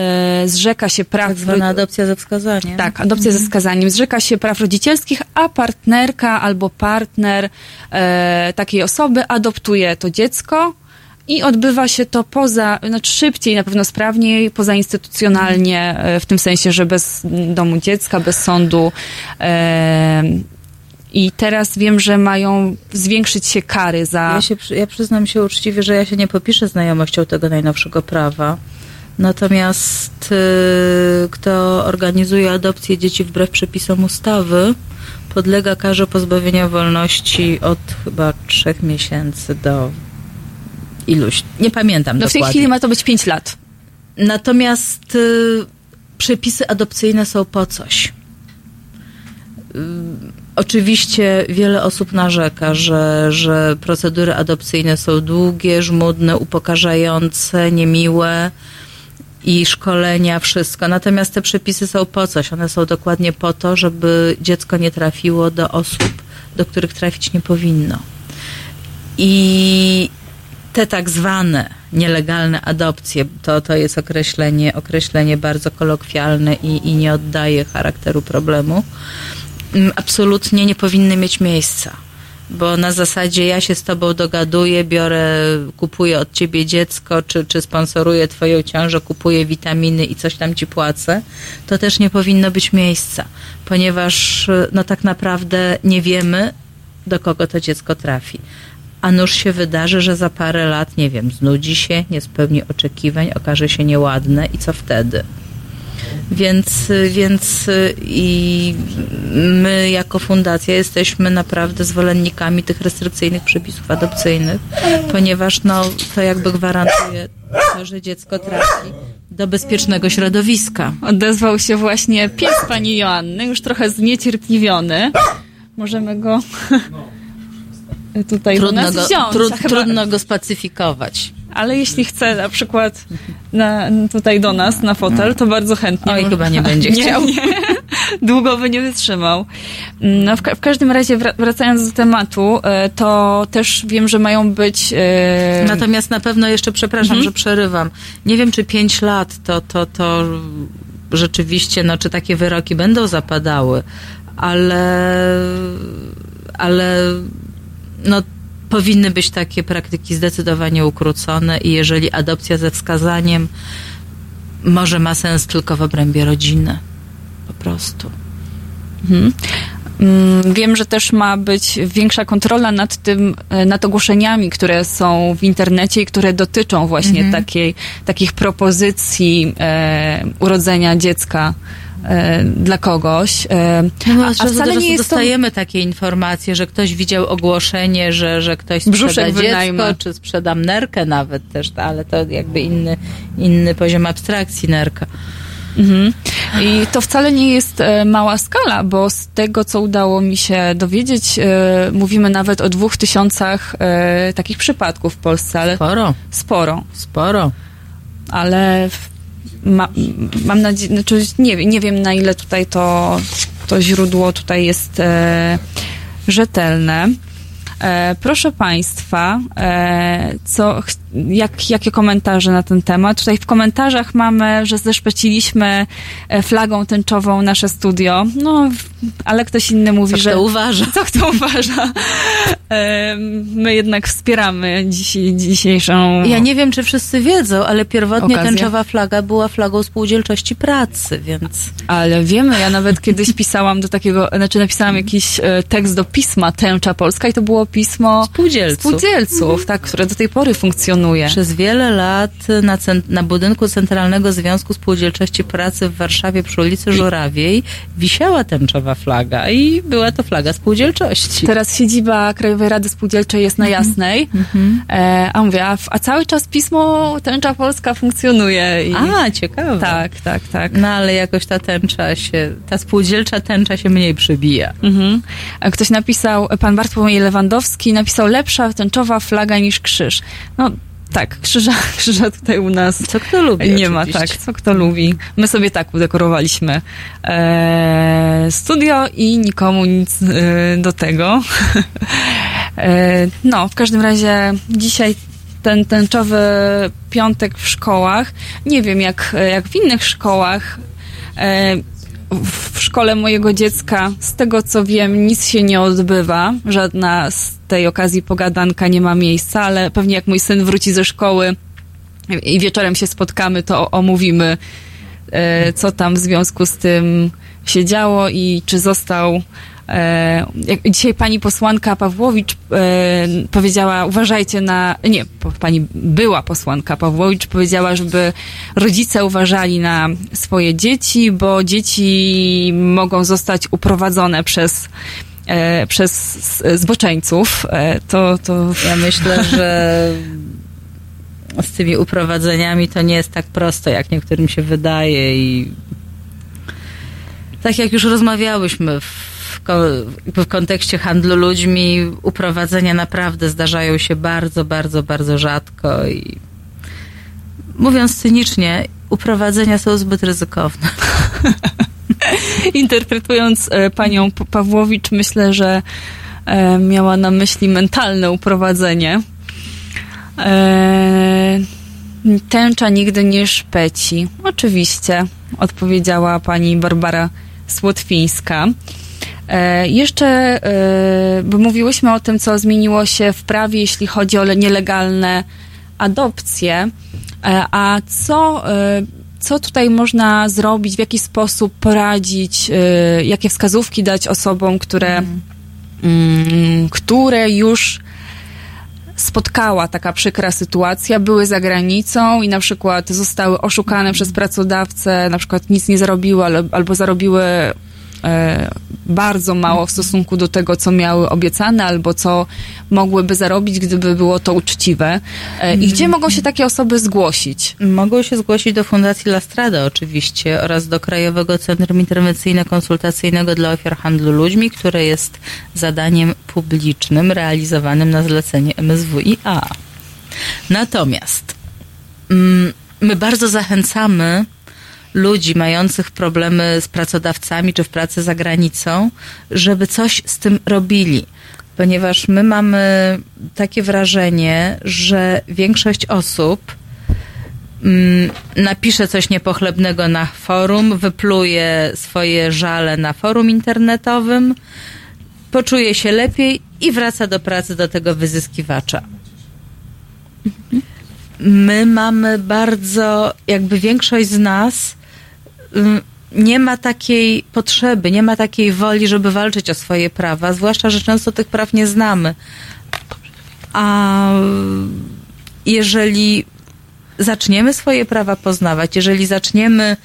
zrzeka się praw... Tak zwana adopcja ze wskazaniem. Tak, adopcja ze wskazaniem. Zrzeka się praw rodzicielskich, a partnerka albo partner takiej osoby adoptuje to dziecko. I odbywa się to poza, szybciej, na pewno sprawniej, pozainstytucjonalnie, w tym sensie, że bez domu dziecka, bez sądu. I teraz wiem, że mają zwiększyć się kary za... Ja przyznam się uczciwie, że ja się nie popiszę znajomością tego najnowszego prawa. Natomiast kto organizuje adopcję dzieci wbrew przepisom ustawy, podlega karze pozbawienia wolności od chyba 3 miesięcy do... iluś. Nie pamiętam dokładnie. W tej chwili ma to być 5 lat. Natomiast przepisy adopcyjne są po coś. Oczywiście wiele osób narzeka, że procedury adopcyjne są długie, żmudne, upokarzające, niemiłe i szkolenia, wszystko. Natomiast te przepisy są po coś. One są dokładnie po to, żeby dziecko nie trafiło do osób, do których trafić nie powinno. I te tak zwane nielegalne adopcje, to jest określenie bardzo kolokwialne i nie oddaje charakteru problemu, absolutnie nie powinny mieć miejsca. Bo na zasadzie ja się z tobą dogaduję, kupuję od ciebie dziecko, czy sponsoruję twoją ciążę, kupuję witaminy i coś tam ci płacę, to też nie powinno być miejsca, ponieważ tak naprawdę nie wiemy, do kogo to dziecko trafi. A nuż się wydarzy, że za parę lat, nie wiem, znudzi się, nie spełni oczekiwań, okaże się nieładne i co wtedy? Więc i my jako fundacja jesteśmy naprawdę zwolennikami tych restrykcyjnych przepisów adopcyjnych, ponieważ to jakby gwarantuje to, że dziecko trafi do bezpiecznego środowiska. Odezwał się właśnie pies pani Joanny, już trochę zniecierpliwiony. Możemy go... tutaj trudno go spacyfikować. Ale jeśli chce na przykład tutaj do nas, na fotel, to bardzo chętnie. Oj, chyba nie będzie chciał. Nie. Długo by nie wytrzymał. W każdym razie, wracając do tematu, to też wiem, że mają być... Natomiast na pewno jeszcze, przepraszam, że przerywam. Nie wiem, czy 5 lat to rzeczywiście, czy takie wyroki będą zapadały, ale powinny być takie praktyki zdecydowanie ukrócone i jeżeli adopcja ze wskazaniem może ma sens tylko w obrębie rodziny. Po prostu. Wiem, że też ma być większa kontrola nad ogłoszeniami, które są w internecie i które dotyczą właśnie takich propozycji urodzenia dziecka dla kogoś. A wcale nie dostajemy takie informacje, że ktoś widział ogłoszenie, że ktoś sprzeda dziecko, czy sprzedam nerkę nawet też, ale to jakby inny poziom abstrakcji nerka. I to wcale nie jest mała skala, bo z tego, co udało mi się dowiedzieć, mówimy nawet o 2000 takich przypadków w Polsce. Ale Sporo. Ale... Mam nadzieję, nie wiem, na ile tutaj to źródło tutaj jest rzetelne. Proszę Państwa, jakie komentarze na ten temat? Tutaj w komentarzach mamy, że zeszpeciliśmy flagą tęczową nasze studio, ale ktoś inny mówi, że... Co kto uważa? My jednak wspieramy dzisiejszą... Ja nie wiem, czy wszyscy wiedzą, ale pierwotnie tęczowa flaga była flagą spółdzielczości pracy, więc... Ale wiemy, ja nawet kiedyś pisałam napisałam jakiś tekst do pisma Tęcza Polska i to było pismo spółdzielców, tak, które do tej pory funkcjonuje. Przez wiele lat na budynku Centralnego Związku Spółdzielczości Pracy w Warszawie przy ulicy Żurawiej wisiała tęczowa flaga i była to flaga spółdzielczości. Teraz siedziba Krajowa Krajowej Rady Spółdzielczej jest na Jasnej. Mm-hmm. A mówię, a cały czas pismo Tęcza Polska funkcjonuje. I... A, ciekawe. Tak. No ale jakoś ta spółdzielcza tęcza się mniej przybija. Mm-hmm. Ktoś napisał, pan Bartłomiej Lewandowski napisał, lepsza tęczowa flaga niż krzyż. No, tak, krzyża tutaj u nas co kto lubi, nie ma, tak, co kto lubi. My sobie tak udekorowaliśmy studio i nikomu nic do tego. No, w każdym razie dzisiaj ten tęczowy piątek w szkołach, nie wiem jak w innych szkołach, w szkole mojego dziecka, z tego co wiem, nic się nie odbywa, żadna z tej okazji pogadanka nie ma miejsca, ale pewnie jak mój syn wróci ze szkoły i wieczorem się spotkamy, to omówimy, co tam w związku z tym się działo i czy został... Dzisiaj pani posłanka Pawłowicz powiedziała, uważajcie na... Nie, pani była posłanka Pawłowicz powiedziała, żeby rodzice uważali na swoje dzieci, bo dzieci mogą zostać uprowadzone przez zboczeńców. To... Ja myślę, że z tymi uprowadzeniami to nie jest tak prosto, jak niektórym się wydaje i tak jak już rozmawiałyśmy w kontekście handlu ludźmi, uprowadzenia naprawdę zdarzają się bardzo, bardzo, bardzo rzadko i mówiąc cynicznie, uprowadzenia są zbyt ryzykowne. Interpretując panią Pawłowicz, myślę, że miała na myśli mentalne uprowadzenie. Tęcza nigdy nie szpeci. Oczywiście, odpowiedziała pani Barbara Słotwińska. Jeszcze, bo mówiłyśmy o tym, co zmieniło się w prawie, jeśli chodzi o nielegalne adopcje, a co tutaj można zrobić, w jaki sposób poradzić, jakie wskazówki dać osobom, które już spotkała taka przykra sytuacja, były za granicą i na przykład zostały oszukane przez pracodawcę, na przykład nic nie zarobiły albo zarobiły bardzo mało w stosunku do tego, co miały obiecane, albo co mogłyby zarobić, gdyby było to uczciwe. I gdzie mogą się takie osoby zgłosić? Mogą się zgłosić do Fundacji La Strada oczywiście oraz do Krajowego Centrum Interwencyjno-Konsultacyjnego dla Ofiar Handlu Ludźmi, które jest zadaniem publicznym realizowanym na zlecenie MSWiA. Natomiast my bardzo zachęcamy ludzi mających problemy z pracodawcami czy w pracy za granicą, żeby coś z tym robili. Ponieważ my mamy takie wrażenie, że większość osób napisze coś niepochlebnego na forum, wypluje swoje żale na forum internetowym, poczuje się lepiej i wraca do pracy do tego wyzyskiwacza. My mamy bardzo, jakby większość z nas nie ma takiej potrzeby, nie ma takiej woli, żeby walczyć o swoje prawa, zwłaszcza, że często tych praw nie znamy. A jeżeli zaczniemy swoje prawa poznawać, jeżeli zaczniemy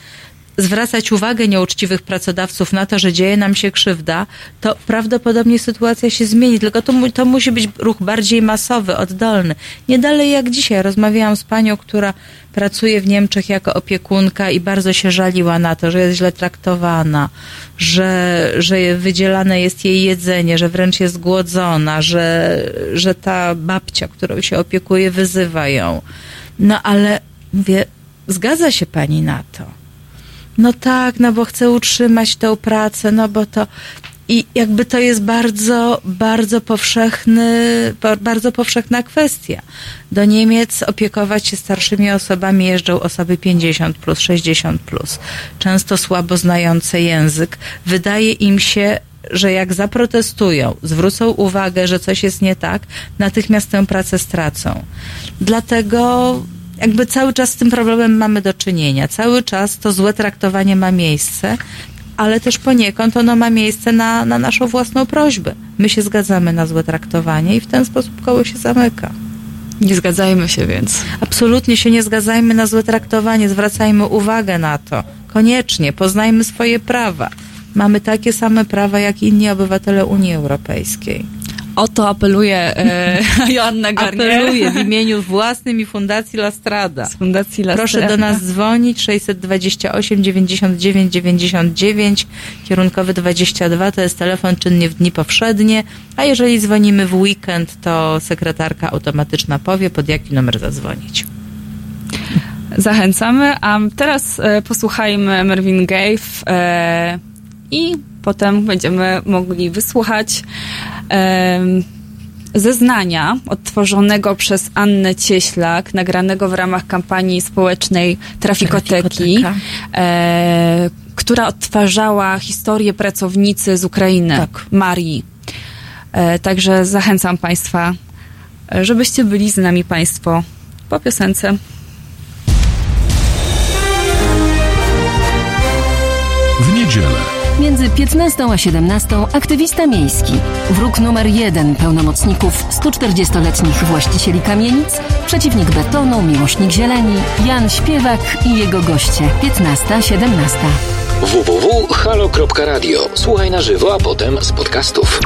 zwracać uwagę nieuczciwych pracodawców na to, że dzieje nam się krzywda, to prawdopodobnie sytuacja się zmieni. Tylko to musi być ruch bardziej masowy, oddolny. Nie dalej jak dzisiaj. Rozmawiałam z panią, która pracuje w Niemczech jako opiekunka i bardzo się żaliła na to, że jest źle traktowana, że wydzielane jest jej jedzenie, że wręcz jest głodzona, że ta babcia, którą się opiekuje, wyzywa ją. No ale mówię, zgadza się pani na to. No tak, no bo chcę utrzymać tę pracę, no bo to... I jakby to jest bardzo, bardzo powszechna kwestia. Do Niemiec opiekować się starszymi osobami jeżdżą osoby 50+, 60+, często słabo znające język. Wydaje im się, że jak zaprotestują, zwrócą uwagę, że coś jest nie tak, natychmiast tę pracę stracą. Dlatego... Jakby cały czas z tym problemem mamy do czynienia. Cały czas to złe traktowanie ma miejsce, ale też poniekąd ono ma miejsce na naszą własną prośbę. My się zgadzamy na złe traktowanie i w ten sposób koło się zamyka. Nie zgadzajmy się więc. Absolutnie się nie zgadzajmy na złe traktowanie. Zwracajmy uwagę na to. Koniecznie. Poznajmy swoje prawa. Mamy takie same prawa jak inni obywatele Unii Europejskiej. O to apeluje Joanna Garnier. Apeluje w imieniu własnym i Fundacji La Strada. Z Fundacji La Strada. Proszę do nas dzwonić 628 99 99 kierunkowy 22, to jest telefon czynnie w dni powszednie, a jeżeli dzwonimy w weekend, to sekretarka automatyczna powie, pod jaki numer zadzwonić. Zachęcamy, a teraz posłuchajmy Mervyn Gaye i potem będziemy mogli wysłuchać zeznania odtworzonego przez Annę Cieślak, nagranego w ramach kampanii społecznej Trafikoteki, która odtwarzała historię pracownicy z Ukrainy, tak. Marii. Także zachęcam Państwa, żebyście byli z nami Państwo po piosence. W niedzielę między 15 a 17 aktywista miejski, wróg numer 1 pełnomocników 140-letnich właścicieli kamienic, przeciwnik betonu, miłośnik zieleni, Jan Śpiewak i jego goście. 15-17. www.halo.radio. Słuchaj na żywo, a potem z podcastów.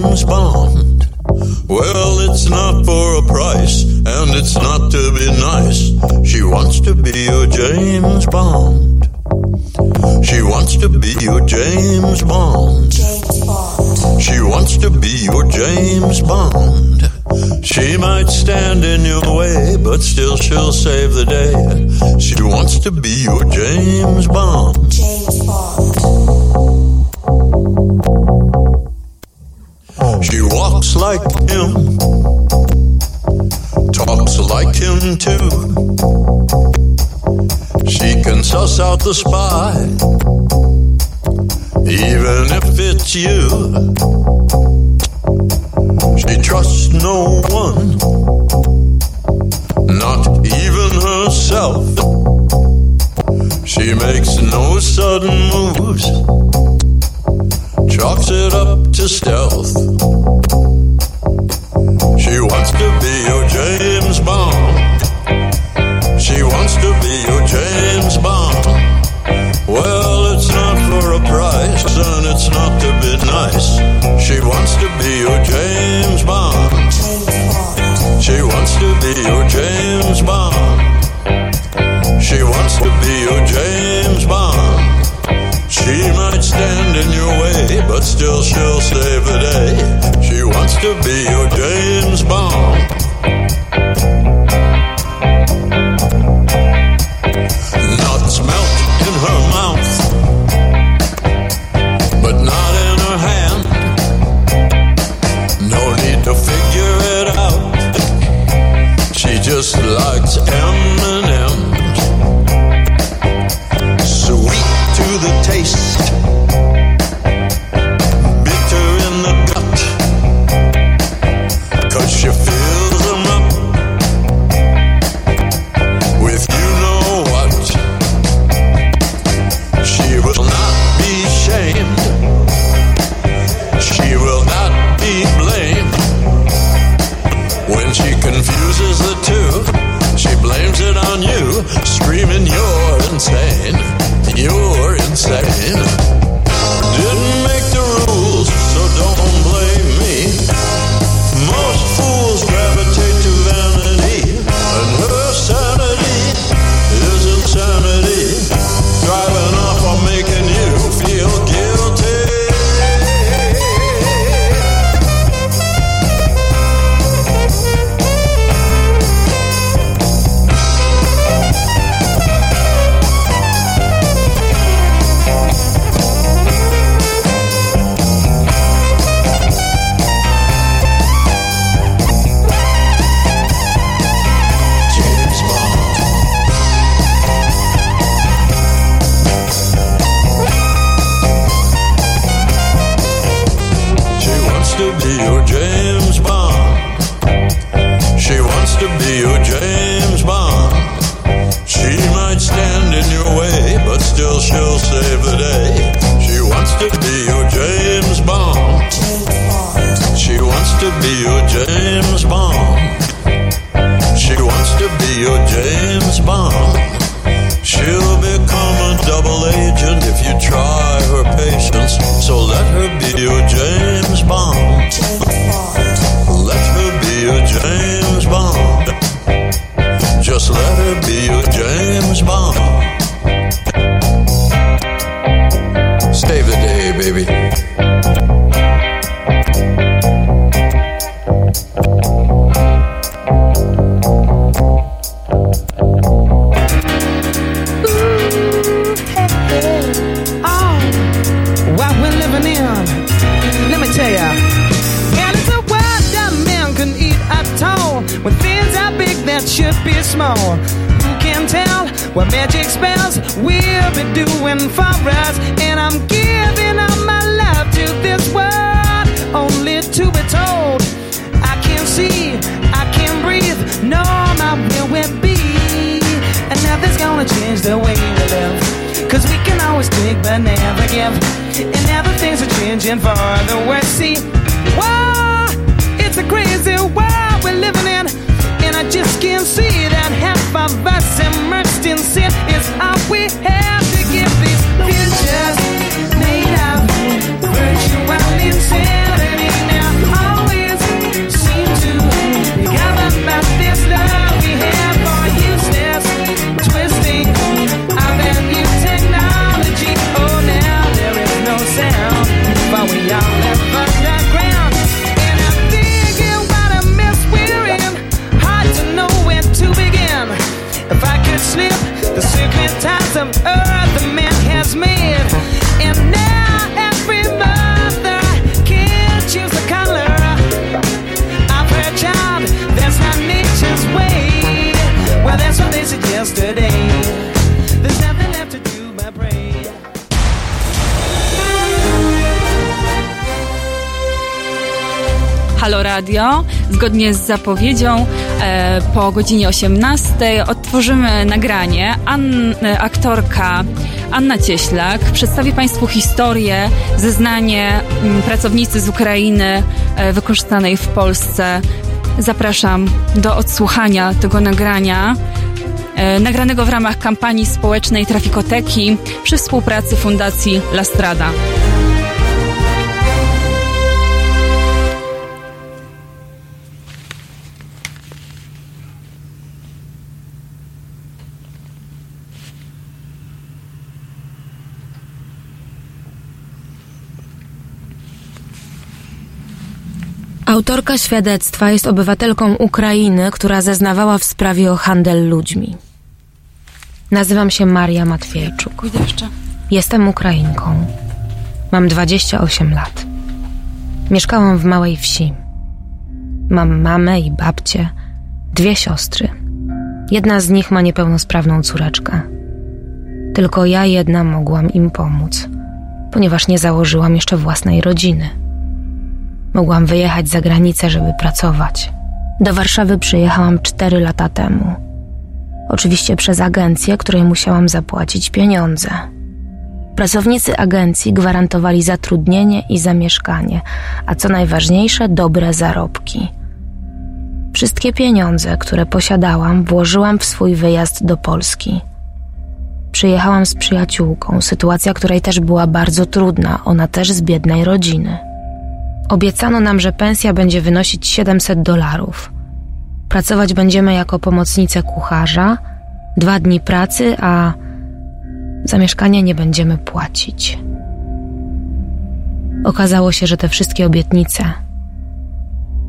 James Bond. Well, it's not for a price, and it's not to be nice. She wants to be your James Bond. She wants to be your James Bond. She wants to be your James Bond. She might stand in your way, but still she'll save the day. She wants to be your James Bond. James Bond. She walks like him, talks like him too. She can suss out the spy, even if it's you. She trusts no one, not even herself. She makes no sudden moves, chalks it up to stealth. She wants to be your James Bond. She wants to be your James Bond. Well, it's not for a price, and it's not to be nice. She wants to be your James Bond. She wants to be your James Bond. She wants to be your James Bond. She might stand in your way, but still she'll save the day. She wants to be your James Bond. Nuts melt in her mouth, but not in her hand. No need to figure it out. She just likes M&M's, sweet to the taste, bitter in the gut, 'cause she fills them up with you know what. She will not be shamed. She will not be blamed. When she confuses the two, she blames it on you, screaming, "You're insane. You're insane. Didn't make the rules, so don't blame me." Most fools gravitate to vanity, and her sanity is insanity, driving off or making you feel guilty. Made of virtue and insanity now. times some other man has made. And now every mother can choose the color of her child. That's not nature's way. Well, that's what they said yesterday. There's nothing left to do but pray. Halo Radio, zgodnie z zapowiedzią po godzinie 18 odtworzymy nagranie. Aktorka Anna Cieślak przedstawi Państwu historię, zeznanie pracownicy z Ukrainy wykorzystanej w Polsce. Zapraszam do odsłuchania tego nagrania, nagranego w ramach kampanii społecznej Trafikoteki przy współpracy Fundacji La Strada. Autorka świadectwa jest obywatelką Ukrainy, która zeznawała w sprawie o handel ludźmi. Nazywam się Maria Matwiejczuk. Jestem Ukrainką. Mam 28 lat. Mieszkałam w małej wsi. Mam mamę i babcię, dwie siostry. Jedna z nich ma niepełnosprawną córeczkę. Tylko ja jedna mogłam im pomóc, ponieważ nie założyłam jeszcze własnej rodziny. Mogłam wyjechać za granicę, żeby pracować. Do Warszawy przyjechałam 4 lata temu. Oczywiście przez agencję, której musiałam zapłacić pieniądze. Pracownicy agencji gwarantowali zatrudnienie i zamieszkanie, a co najważniejsze, dobre zarobki. Wszystkie pieniądze, które posiadałam, włożyłam w swój wyjazd do Polski. Przyjechałam z przyjaciółką, sytuacja której też była bardzo trudna, ona też z biednej rodziny. Obiecano nam, że pensja będzie wynosić $700. Pracować będziemy jako pomocnice kucharza, 2 dni pracy, a za mieszkanie nie będziemy płacić. Okazało się, że te wszystkie obietnice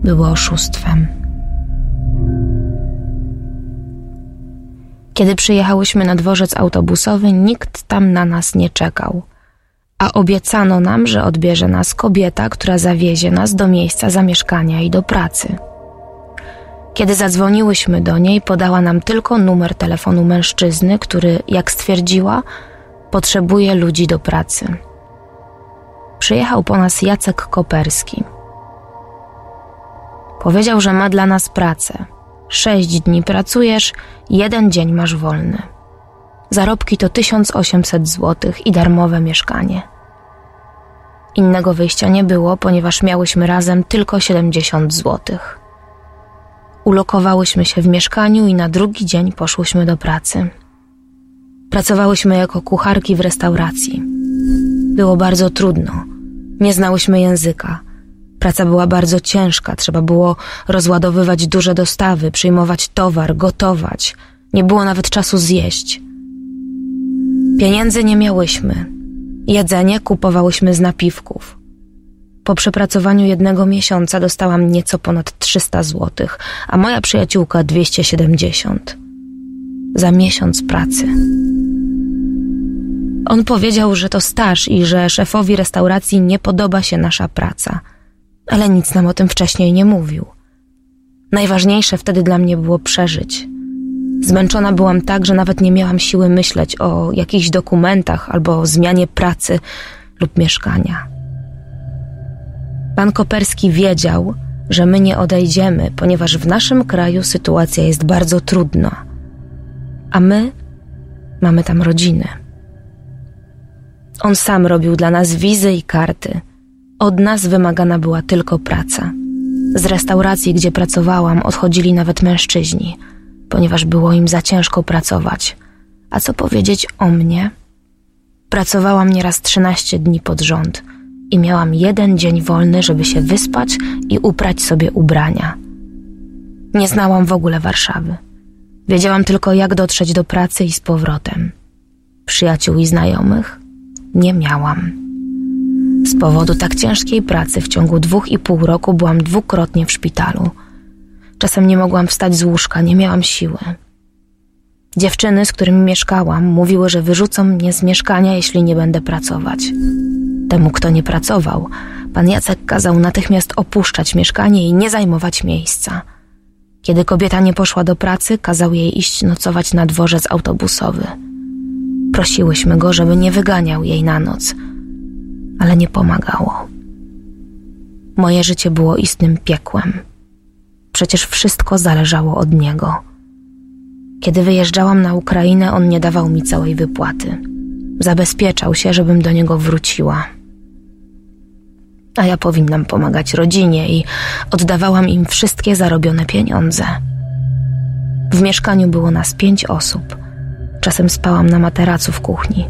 były oszustwem. Kiedy przyjechałyśmy na dworzec autobusowy, nikt tam na nas nie czekał. A obiecano nam, że odbierze nas kobieta, która zawiezie nas do miejsca zamieszkania i do pracy. Kiedy zadzwoniłyśmy do niej, podała nam tylko numer telefonu mężczyzny, który, jak stwierdziła, potrzebuje ludzi do pracy. Przyjechał po nas Jacek Koperski. Powiedział, że ma dla nas pracę. 6 dni pracujesz, 1 dzień masz wolny. Zarobki to 1800 zł i darmowe mieszkanie. Innego wyjścia nie było, ponieważ miałyśmy razem tylko 70 zł. Ulokowałyśmy się w mieszkaniu i na drugi dzień poszłyśmy do pracy. Pracowałyśmy jako kucharki w restauracji. Było bardzo trudno. Nie znałyśmy języka. Praca była bardzo ciężka. Trzeba było rozładowywać duże dostawy, przyjmować towar, gotować. Nie było nawet czasu zjeść. Pieniędzy nie miałyśmy. Jedzenie kupowałyśmy z napiwków. Po przepracowaniu 1 miesiąca dostałam nieco ponad 300 zł, a moja przyjaciółka 270. Za miesiąc pracy. On powiedział, że to staż i że szefowi restauracji nie podoba się nasza praca, ale nic nam o tym wcześniej nie mówił. Najważniejsze wtedy dla mnie było przeżyć. Zmęczona byłam tak, że nawet nie miałam siły myśleć o jakichś dokumentach albo o zmianie pracy lub mieszkania. Pan Koperski wiedział, że my nie odejdziemy, ponieważ w naszym kraju sytuacja jest bardzo trudna, a my mamy tam rodziny. On sam robił dla nas wizy i karty. Od nas wymagana była tylko praca. Z restauracji, gdzie pracowałam, odchodzili nawet mężczyźni, ponieważ było im za ciężko pracować. A co powiedzieć o mnie? Pracowałam nieraz 13 dni pod rząd i miałam 1 dzień wolny, żeby się wyspać i uprać sobie ubrania. Nie znałam w ogóle Warszawy. Wiedziałam tylko, jak dotrzeć do pracy i z powrotem. Przyjaciół i znajomych nie miałam. Z powodu tak ciężkiej pracy w ciągu 2,5 roku byłam 2-krotnie w szpitalu. Czasem nie mogłam wstać z łóżka, nie miałam siły. Dziewczyny, z którymi mieszkałam, mówiły, że wyrzucą mnie z mieszkania, jeśli nie będę pracować. Temu, kto nie pracował, pan Jacek kazał natychmiast opuszczać mieszkanie i nie zajmować miejsca. Kiedy kobieta nie poszła do pracy, kazał jej iść nocować na dworzec autobusowy. Prosiłyśmy go, żeby nie wyganiał jej na noc, ale nie pomagało. Moje życie było istnym piekłem. Przecież wszystko zależało od niego. Kiedy wyjeżdżałam na Ukrainę, on nie dawał mi całej wypłaty. Zabezpieczał się, żebym do niego wróciła. A ja powinnam pomagać rodzinie i oddawałam im wszystkie zarobione pieniądze. W mieszkaniu było nas 5 osób. Czasem spałam na materacu w kuchni.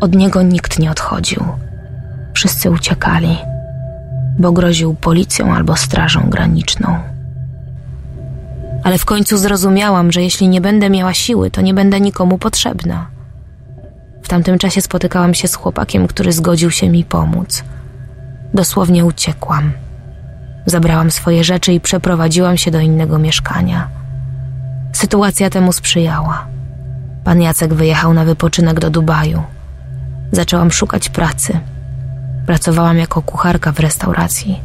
Od niego nikt nie odchodził. Wszyscy uciekali, bo groził policją albo strażą graniczną. Ale w końcu zrozumiałam, że jeśli nie będę miała siły, to nie będę nikomu potrzebna. W tamtym czasie spotykałam się z chłopakiem, który zgodził się mi pomóc. Dosłownie uciekłam. Zabrałam swoje rzeczy i przeprowadziłam się do innego mieszkania. Sytuacja temu sprzyjała. Pan Jacek wyjechał na wypoczynek do Dubaju. Zaczęłam szukać pracy. Pracowałam jako kucharka w restauracji.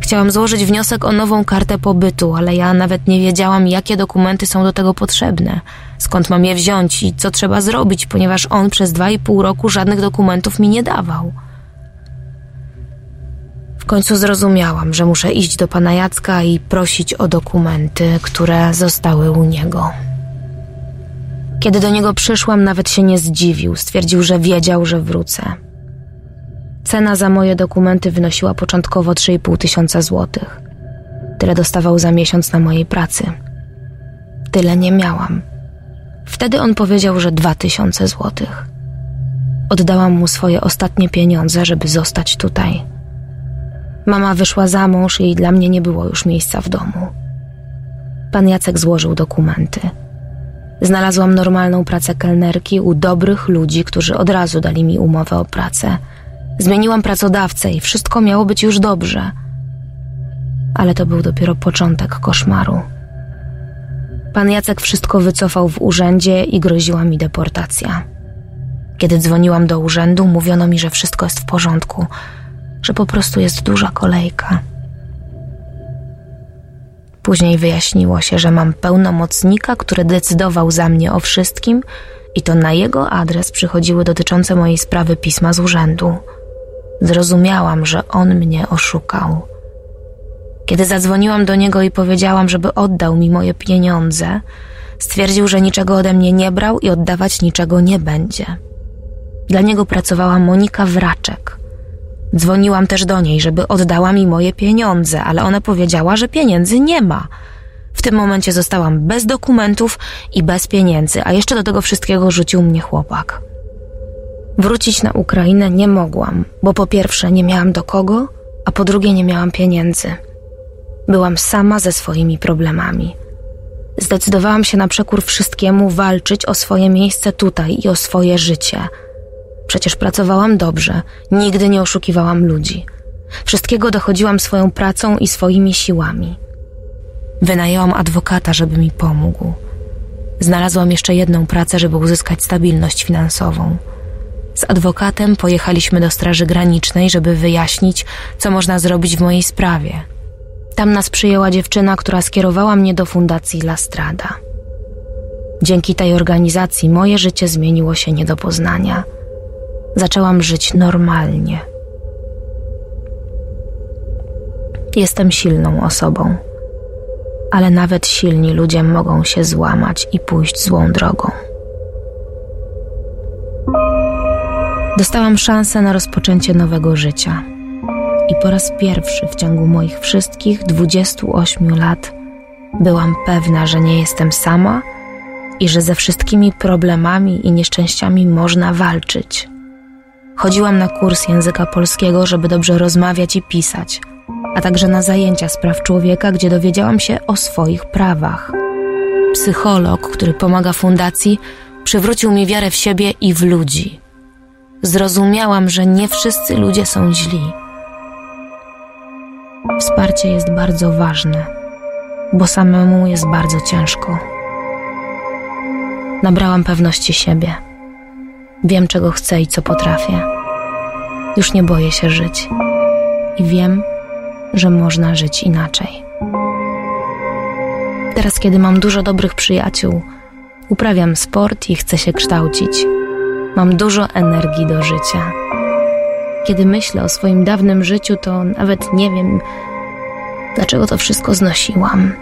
Chciałam złożyć wniosek o nową kartę pobytu, ale ja nawet nie wiedziałam, jakie dokumenty są do tego potrzebne, skąd mam je wziąć i co trzeba zrobić, ponieważ on przez 2,5 roku żadnych dokumentów mi nie dawał. W końcu zrozumiałam, że muszę iść do pana Jacka i prosić o dokumenty, które zostały u niego. Kiedy do niego przyszłam, nawet się nie zdziwił. Stwierdził, że wiedział, że wrócę. Cena za moje dokumenty wynosiła początkowo 3,5 tysiąca złotych. Tyle dostawał za miesiąc na mojej pracy. Tyle nie miałam. Wtedy on powiedział, że 2 tysiące złotych. Oddałam mu swoje ostatnie pieniądze, żeby zostać tutaj. Mama wyszła za mąż i dla mnie nie było już miejsca w domu. Pan Jacek złożył dokumenty. Znalazłam normalną pracę kelnerki u dobrych ludzi, którzy od razu dali mi umowę o pracę. Zmieniłam pracodawcę i wszystko miało być już dobrze. Ale to był dopiero początek koszmaru. Pan Jacek wszystko wycofał w urzędzie i groziła mi deportacja. Kiedy dzwoniłam do urzędu, mówiono mi, że wszystko jest w porządku, że po prostu jest duża kolejka. Później wyjaśniło się, że mam pełnomocnika, który decydował za mnie o wszystkim i to na jego adres przychodziły dotyczące mojej sprawy pisma z urzędu. Zrozumiałam, że on mnie oszukał. Kiedy zadzwoniłam do niego i powiedziałam, żeby oddał mi moje pieniądze, stwierdził, że niczego ode mnie nie brał i oddawać niczego nie będzie. Dla niego pracowała Monika Wraczek. Dzwoniłam też do niej, żeby oddała mi moje pieniądze, ale ona powiedziała, że pieniędzy nie ma. W tym momencie zostałam bez dokumentów i bez pieniędzy, a jeszcze do tego wszystkiego rzucił mnie chłopak. Wrócić na Ukrainę nie mogłam, bo po pierwsze nie miałam do kogo, a po drugie nie miałam pieniędzy. Byłam sama ze swoimi problemami. Zdecydowałam się na przekór wszystkiemu walczyć o swoje miejsce tutaj i o swoje życie. Przecież pracowałam dobrze, nigdy nie oszukiwałam ludzi. Wszystkiego dochodziłam swoją pracą i swoimi siłami. Wynajęłam adwokata, żeby mi pomógł. Znalazłam jeszcze jedną pracę, żeby uzyskać stabilność finansową. Z adwokatem pojechaliśmy do Straży Granicznej, żeby wyjaśnić, co można zrobić w mojej sprawie. Tam nas przyjęła dziewczyna, która skierowała mnie do Fundacji La Strada. Dzięki tej organizacji moje życie zmieniło się nie do poznania. Zaczęłam żyć normalnie. Jestem silną osobą, ale nawet silni ludzie mogą się złamać i pójść złą drogą. Dostałam szansę na rozpoczęcie nowego życia i po raz pierwszy w ciągu moich wszystkich 28 lat byłam pewna, że nie jestem sama i że ze wszystkimi problemami i nieszczęściami można walczyć. Chodziłam na kurs języka polskiego, żeby dobrze rozmawiać i pisać, a także na zajęcia z praw człowieka, gdzie dowiedziałam się o swoich prawach. Psycholog, który pomaga fundacji, przywrócił mi wiarę w siebie i w ludzi. Zrozumiałam, że nie wszyscy ludzie są źli. Wsparcie jest bardzo ważne, bo samemu jest bardzo ciężko. Nabrałam pewności siebie. Wiem, czego chcę i co potrafię. Już nie boję się żyć. I wiem, że można żyć inaczej. Teraz, kiedy mam dużo dobrych przyjaciół, uprawiam sport i chcę się kształcić. Mam dużo energii do życia. Kiedy myślę o swoim dawnym życiu, to nawet nie wiem, dlaczego to wszystko znosiłam.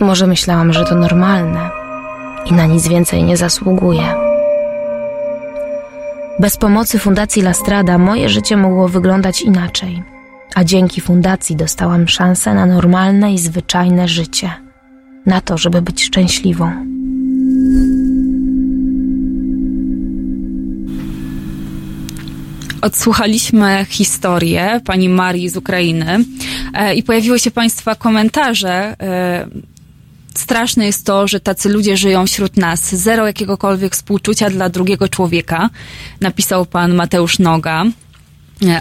Może myślałam, że to normalne i na nic więcej nie zasługuję. Bez pomocy Fundacji La Strada moje życie mogło wyglądać inaczej, a dzięki fundacji dostałam szansę na normalne i zwyczajne życie. Na to, żeby być szczęśliwą. Odsłuchaliśmy historię pani Marii z Ukrainy i pojawiły się państwa komentarze. Straszne jest to, że tacy ludzie żyją wśród nas. Zero jakiegokolwiek współczucia dla drugiego człowieka, napisał pan Mateusz Noga.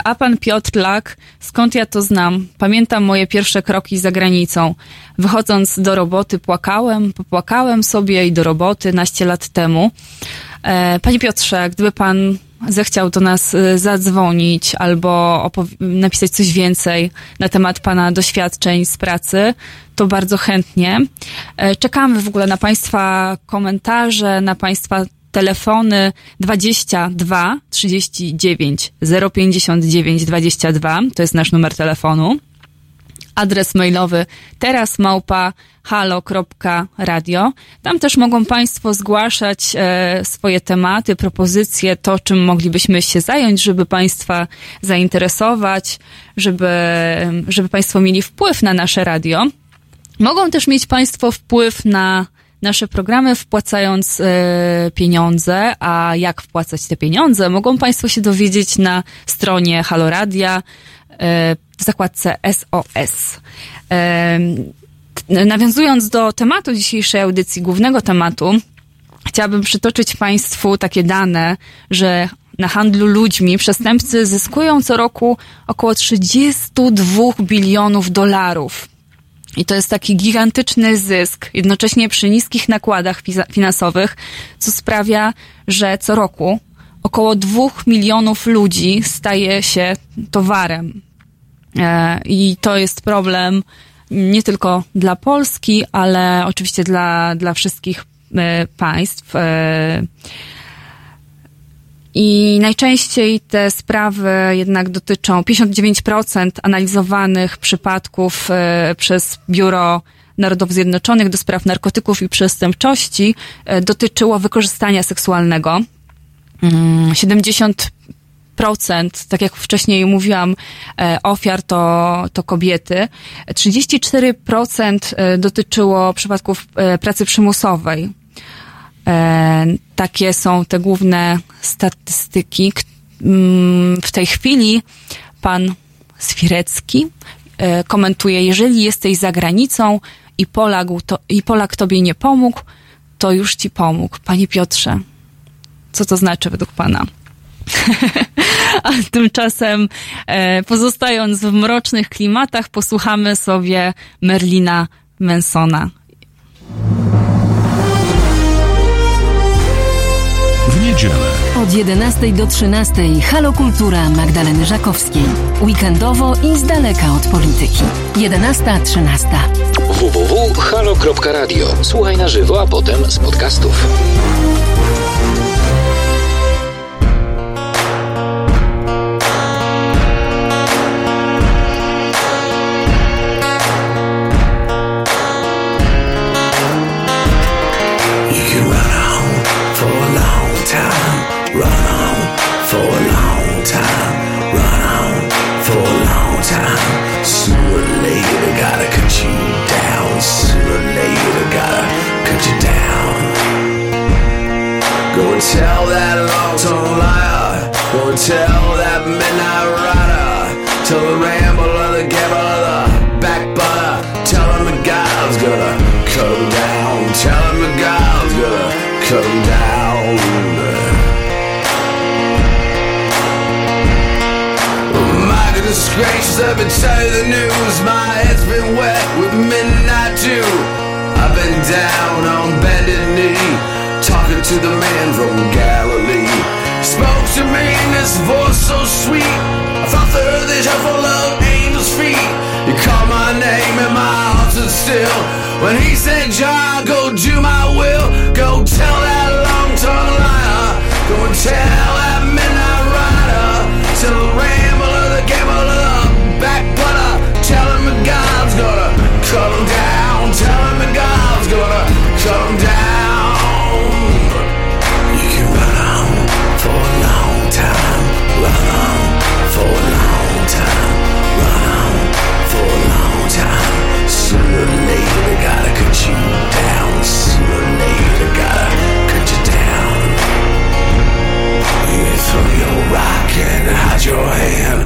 A pan Piotr Lak, skąd ja to znam? Pamiętam moje pierwsze kroki za granicą. Wychodząc do roboty płakałem, popłakałem sobie i do roboty naście lat temu. Panie Piotrze, gdyby pan zechciał do nas zadzwonić albo napisać coś więcej na temat pana doświadczeń z pracy, to bardzo chętnie. Czekamy w ogóle na państwa komentarze, na państwa telefony 22 39 059 22, to jest nasz numer telefonu. Adres mailowy teraz@halo.radio. Tam też mogą państwo zgłaszać swoje tematy, propozycje, to czym moglibyśmy się zająć, żeby państwa zainteresować, żeby państwo mieli wpływ na nasze radio. Mogą też mieć państwo wpływ na nasze programy, wpłacając pieniądze, a jak wpłacać te pieniądze, mogą państwo się dowiedzieć na stronie Halo Radia w zakładce SOS. Nawiązując do tematu dzisiejszej audycji, głównego tematu, chciałabym przytoczyć państwu takie dane, że na handlu ludźmi przestępcy zyskują co roku około 32 bilionów dolarów. I to jest taki gigantyczny zysk, jednocześnie przy niskich nakładach finansowych, co sprawia, że co roku około 2 milionów ludzi staje się towarem. I to jest problem nie tylko dla Polski, ale oczywiście dla wszystkich państw. I najczęściej te sprawy jednak dotyczą 59% analizowanych przypadków przez Biuro Narodów Zjednoczonych do spraw narkotyków i przestępczości dotyczyło wykorzystania seksualnego. 70%, tak jak wcześniej mówiłam, ofiar to kobiety. 34% dotyczyło przypadków pracy przymusowej. Takie są te główne statystyki. W tej chwili pan Swirecki komentuje, jeżeli jesteś za granicą i Polak tobie nie pomógł, to już ci pomógł. Panie Piotrze, co to znaczy według pana? A tymczasem, pozostając w mrocznych klimatach, posłuchamy sobie Merlina Mansona. Od 11 do 13 Halo Kultura Magdaleny Żakowskiej. Weekendowo i z daleka od polityki. 11-13. www.halo.radio. Słuchaj na żywo, a potem z podcastów. Tell that long-tongued liar, go and tell that midnight rider, tell the rambler, the gambler, the backbiter, tell him the God's gonna cut him down, tell him the God's gonna cut him down. My goodness gracious, let me tell you the news, my head's been wet with midnight dew, I've been down on bended knees. to the man from Galilee. Spoke to me in this voice so sweet, I thought the earth is half full of angels' feet. You called my name and my heart stood still when he said, John, go do my will. Go tell that long-tongued liar, go and tell that midnight rider, tell the rambler, the gambler, the backbiter, tell him that God's gonna cut him down, tell him that God's gonna cut him down. Sooner or later, they gotta cut you down. Sooner or later, they gotta cut you down. You can throw your rock and hide your hand,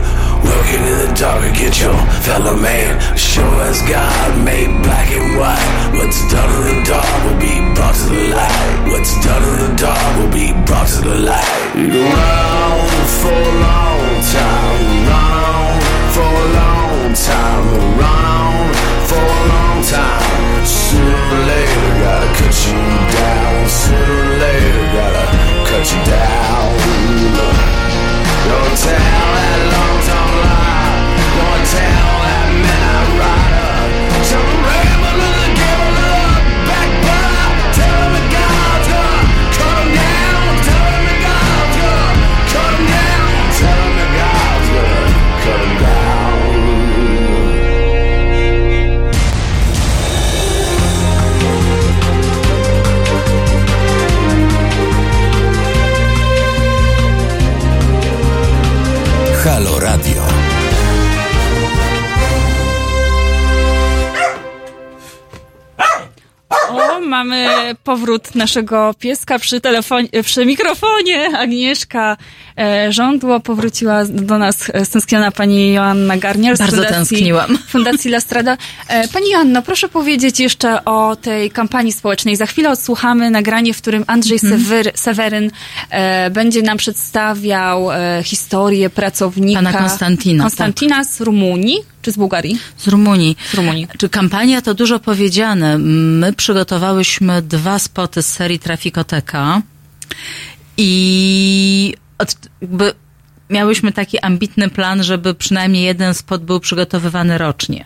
working in the dark and get your fellow man. Sure as God made black and white, what's done in the dark will be brought to the light. What's done in the dark will be brought to the light. You go round for a long time, round for a long time, round for a long time. Sooner or later, gotta cut you down. Sooner or later, gotta cut you down. Don't tell that long-tongued lie. Don't tell that midnight rider. Tell the rambler, the gambler, backbiter. Tell him that God's gonna cut him down. Tell him that God's gonna cut him down. Tell him that God's gonna cut him down. Halo Radio. O, mamy powrót naszego pieska przy mikrofonie. Agnieszka Żądło powróciła do nas, stęskniona pani Joanna Garnier. Bardzo tęskniłam. Fundacji La Strada. Pani Joanno, proszę powiedzieć jeszcze o tej kampanii społecznej. Za chwilę odsłuchamy nagranie, w którym Andrzej Seweryn będzie nam przedstawiał historię pracownika pana Konstantina tak. z Rumunii. Czy z Bułgarii? Z Rumunii. Czy kampania to dużo powiedziane. My przygotowałyśmy 2 spoty z serii Trafikoteka i miałyśmy taki ambitny plan, żeby przynajmniej 1 spot był przygotowywany rocznie.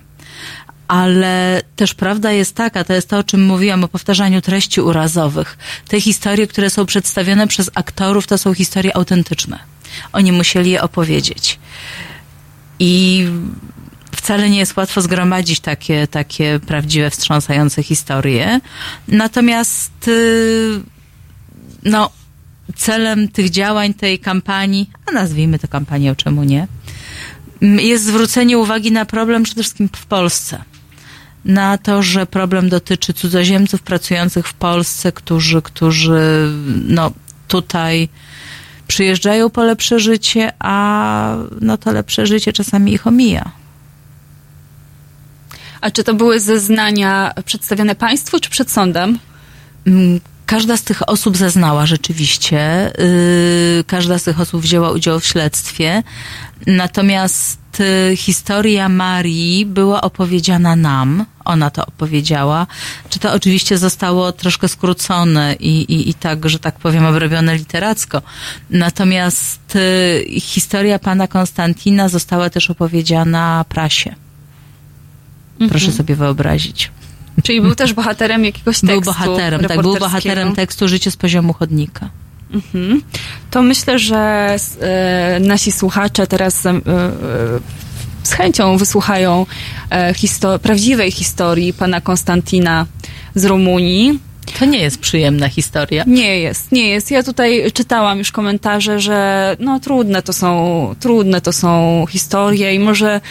Ale też prawda jest taka, to jest to, o czym mówiłam, o powtarzaniu treści urazowych. Te historie, które są przedstawione przez aktorów, to są historie autentyczne. Oni musieli je opowiedzieć. I wcale nie jest łatwo zgromadzić takie prawdziwe, wstrząsające historie. Natomiast celem tych działań, tej kampanii, a nazwijmy to kampanią, czemu nie, jest zwrócenie uwagi na problem przede wszystkim w Polsce. Na to, że problem dotyczy cudzoziemców pracujących w Polsce, którzy tutaj przyjeżdżają po lepsze życie, a to lepsze życie czasami ich omija. A czy to były zeznania przedstawiane państwu, czy przed sądem? Każda z tych osób zeznała rzeczywiście. Każda z tych osób wzięła udział w śledztwie. Natomiast historia Marii była opowiedziana nam. Ona to opowiedziała. Czy to oczywiście zostało troszkę skrócone i tak, że tak powiem, obrobione literacko. Natomiast historia pana Konstantina została też opowiedziana prasie. Proszę sobie wyobrazić. Czyli był też bohaterem jakiegoś tekstu. Był bohaterem tekstu Życie z poziomu chodnika. To myślę, że nasi słuchacze teraz z chęcią wysłuchają prawdziwej historii pana Konstantina z Rumunii. To nie jest przyjemna historia. Nie jest. Ja tutaj czytałam już komentarze, że trudne to są historie i może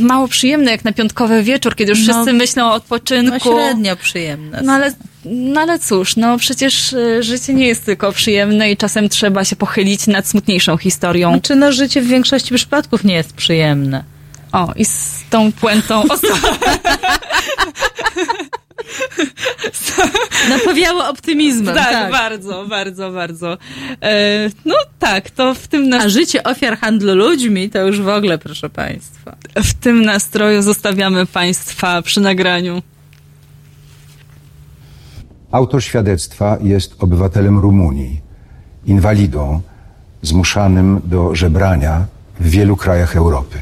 mało przyjemne jak na piątkowy wieczór, kiedy już wszyscy myślą o odpoczynku. Średnio przyjemne. Ale cóż, przecież życie nie jest tylko przyjemne i czasem trzeba się pochylić nad smutniejszą historią. Życie w większości przypadków nie jest przyjemne. O, i z tą puentą napawiało optymizmem. Tak, bardzo, bardzo, bardzo. To w tym nastroju. A życie ofiar handlu ludźmi to już w ogóle, proszę państwa. W tym nastroju zostawiamy państwa przy nagraniu. Autor świadectwa jest obywatelem Rumunii, inwalidą zmuszanym do żebrania w wielu krajach Europy.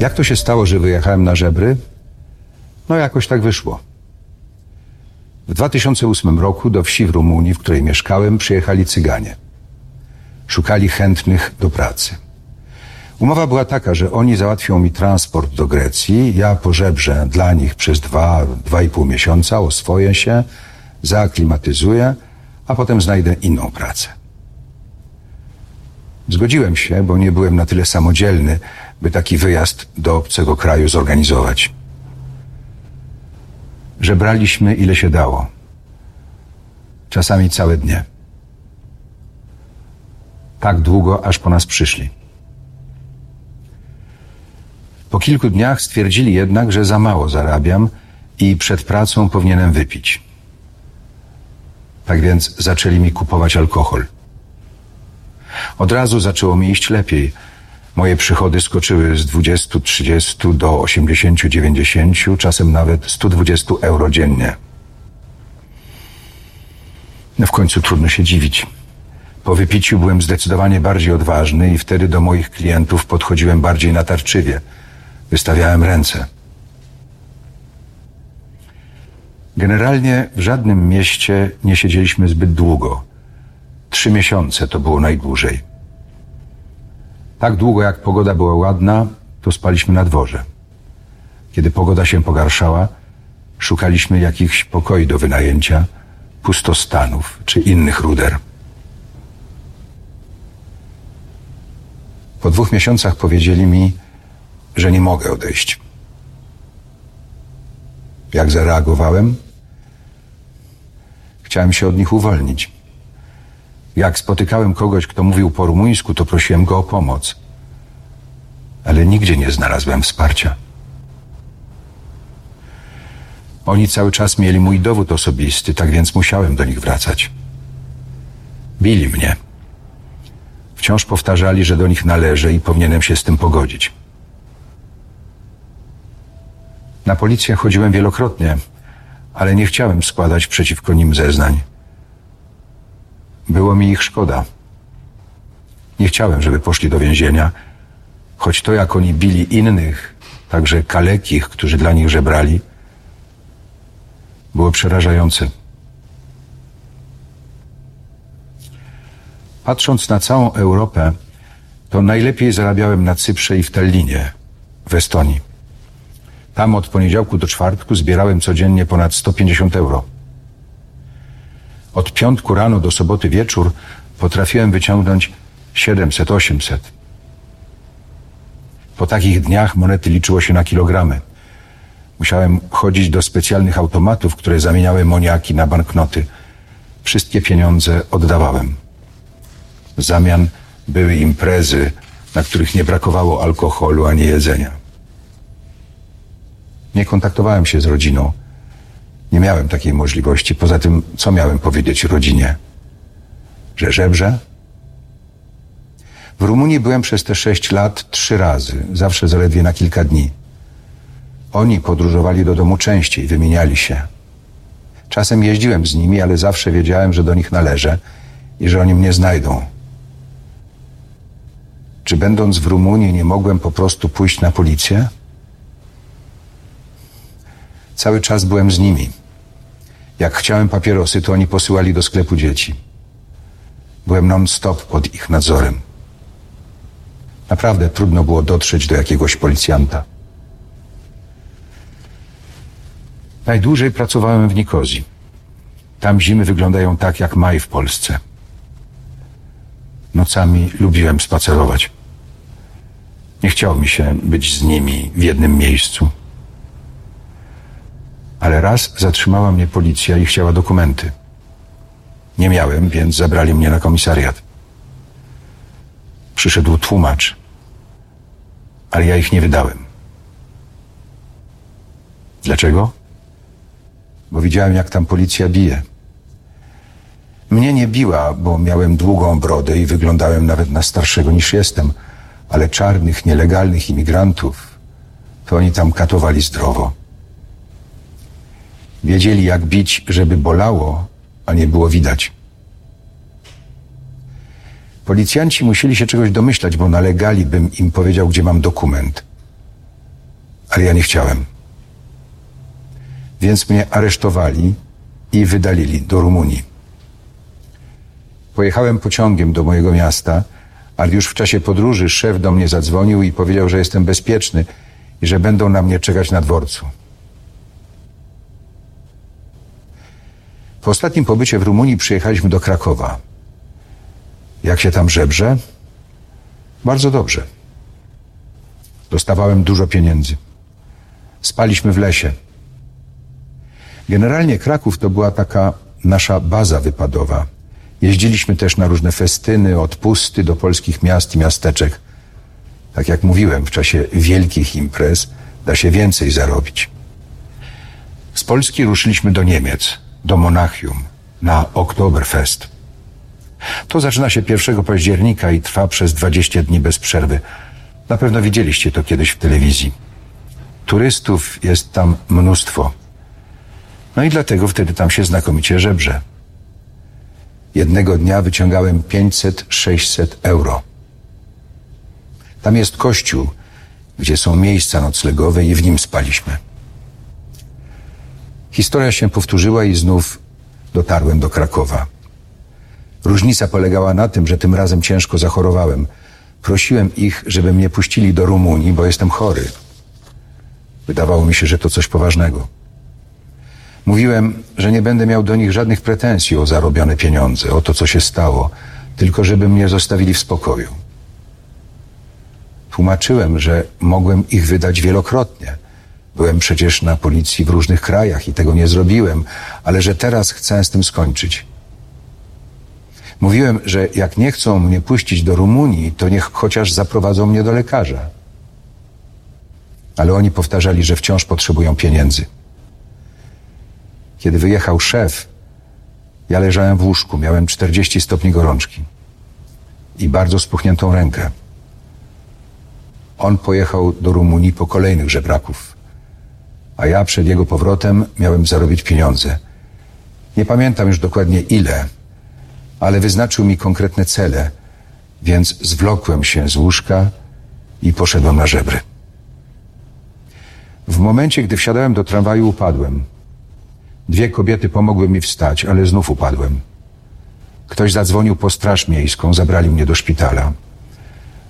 Jak to się stało, że wyjechałem na żebry? No jakoś tak wyszło. W 2008 roku do wsi w Rumunii, w której mieszkałem, przyjechali Cyganie. Szukali chętnych do pracy. Umowa była taka, że oni załatwią mi transport do Grecji, ja pożebrzę dla nich przez 2,5 miesiąca, oswoję się, zaaklimatyzuję, a potem znajdę inną pracę. Zgodziłem się, bo nie byłem na tyle samodzielny, by taki wyjazd do obcego kraju zorganizować. Żebraliśmy ile się dało. Czasami całe dnie. Tak długo, aż po nas przyszli. Po kilku dniach stwierdzili jednak, że za mało zarabiam i przed pracą powinienem wypić. Tak więc zaczęli mi kupować alkohol. Od razu zaczęło mi iść lepiej. Moje przychody skoczyły z 20, 30 do 80, 90, czasem nawet 120 euro dziennie. No w końcu trudno się dziwić. Po wypiciu byłem zdecydowanie bardziej odważny i wtedy do moich klientów podchodziłem bardziej natarczywie. Wystawiałem ręce. Generalnie w żadnym mieście nie siedzieliśmy zbyt długo. 3 miesiące to było najdłużej. Tak długo, jak pogoda była ładna, to spaliśmy na dworze. Kiedy pogoda się pogarszała, szukaliśmy jakichś pokoi do wynajęcia, pustostanów czy innych ruder. Po 2 miesiącach powiedzieli mi, że nie mogę odejść. Jak zareagowałem? Chciałem się od nich uwolnić. Jak spotykałem kogoś, kto mówił po rumuńsku, to prosiłem go o pomoc. Ale nigdzie nie znalazłem wsparcia. Oni cały czas mieli mój dowód osobisty, tak więc musiałem do nich wracać. Bili mnie. Wciąż powtarzali, że do nich należę i powinienem się z tym pogodzić. Na policję chodziłem wielokrotnie, ale nie chciałem składać przeciwko nim zeznań. Było mi ich szkoda. Nie chciałem, żeby poszli do więzienia, choć to, jak oni bili innych, także kalekich, którzy dla nich żebrali, było przerażające. Patrząc na całą Europę, to najlepiej zarabiałem na Cyprze i w Tallinie, w Estonii. Tam od poniedziałku do czwartku zbierałem codziennie ponad 150 euro. Od piątku rano do soboty wieczór potrafiłem wyciągnąć 700, 800. Po takich dniach monety liczyło się na kilogramy. Musiałem chodzić do specjalnych automatów, które zamieniały moniaki na banknoty. Wszystkie pieniądze oddawałem. W zamian były imprezy, na których nie brakowało alkoholu ani jedzenia. Nie kontaktowałem się z rodziną. Nie miałem takiej możliwości. Poza tym, co miałem powiedzieć rodzinie? Że żebrze? W Rumunii byłem przez te 6 lat 3 razy, zawsze zaledwie na kilka dni. Oni podróżowali do domu częściej, wymieniali się. Czasem jeździłem z nimi, ale zawsze wiedziałem, że do nich należę i że oni mnie znajdą. Czy będąc w Rumunii nie mogłem po prostu pójść na policję? Cały czas byłem z nimi. Jak chciałem papierosy, to oni posyłali do sklepu dzieci. Byłem non-stop pod ich nadzorem. Naprawdę trudno było dotrzeć do jakiegoś policjanta. Najdłużej pracowałem w Nikozji. Tam zimy wyglądają tak jak maj w Polsce. Nocami lubiłem spacerować. Nie chciało mi się być z nimi w jednym miejscu. Ale raz zatrzymała mnie policja i chciała dokumenty. Nie miałem, więc zabrali mnie na komisariat. Przyszedł tłumacz, ale ja ich nie wydałem. Dlaczego? Bo widziałem, jak tam policja bije. Mnie nie biła, bo miałem długą brodę i wyglądałem nawet na starszego niż jestem, ale czarnych, nielegalnych imigrantów to oni tam katowali zdrowo. Wiedzieli, jak bić, żeby bolało, a nie było widać. Policjanci musieli się czegoś domyślać, bo nalegali, bym im powiedział, gdzie mam dokument. Ale ja nie chciałem. Więc mnie aresztowali i wydalili do Rumunii. Pojechałem pociągiem do mojego miasta, ale już w czasie podróży szef do mnie zadzwonił i powiedział, że jestem bezpieczny i że będą na mnie czekać na dworcu. Po ostatnim pobycie w Rumunii przyjechaliśmy do Krakowa. Jak się tam żebrze? Bardzo dobrze. Dostawałem dużo pieniędzy. Spaliśmy w lesie. Generalnie Kraków to była taka nasza baza wypadowa. Jeździliśmy też na różne festyny, odpusty do polskich miast i miasteczek. Tak jak mówiłem, w czasie wielkich imprez da się więcej zarobić. Z Polski ruszyliśmy do Niemiec, do Monachium, na Oktoberfest. To zaczyna się 1 października i trwa przez 20 dni bez przerwy. Na pewno widzieliście to kiedyś w telewizji. Turystów jest tam mnóstwo. No i dlatego wtedy tam się znakomicie żebrze. Jednego dnia wyciągałem 500-600 euro. Tam jest kościół, gdzie są miejsca noclegowe i w nim spaliśmy. Historia się powtórzyła i znów dotarłem do Krakowa. Różnica polegała na tym, że tym razem ciężko zachorowałem. Prosiłem ich, żeby mnie puścili do Rumunii, bo jestem chory. Wydawało mi się, że to coś poważnego. Mówiłem, że nie będę miał do nich żadnych pretensji o zarobione pieniądze, o to, co się stało, tylko żeby mnie zostawili w spokoju. Tłumaczyłem, że mogłem ich wydać wielokrotnie. Byłem przecież na policji w różnych krajach i tego nie zrobiłem, ale że teraz chcę z tym skończyć. Mówiłem, że jak nie chcą mnie puścić do Rumunii, to niech chociaż zaprowadzą mnie do lekarza. Ale oni powtarzali, że wciąż potrzebują pieniędzy. Kiedy wyjechał szef, ja leżałem w łóżku, miałem 40 stopni gorączki i bardzo spuchniętą rękę. On pojechał do Rumunii po kolejnych żebraków, a ja przed jego powrotem miałem zarobić pieniądze. Nie pamiętam już dokładnie ile, ale wyznaczył mi konkretne cele, więc zwlokłem się z łóżka i poszedłem na żebry. W momencie, gdy wsiadałem do tramwaju, upadłem. 2 kobiety pomogły mi wstać, ale znów upadłem. Ktoś zadzwonił po straż miejską, zabrali mnie do szpitala.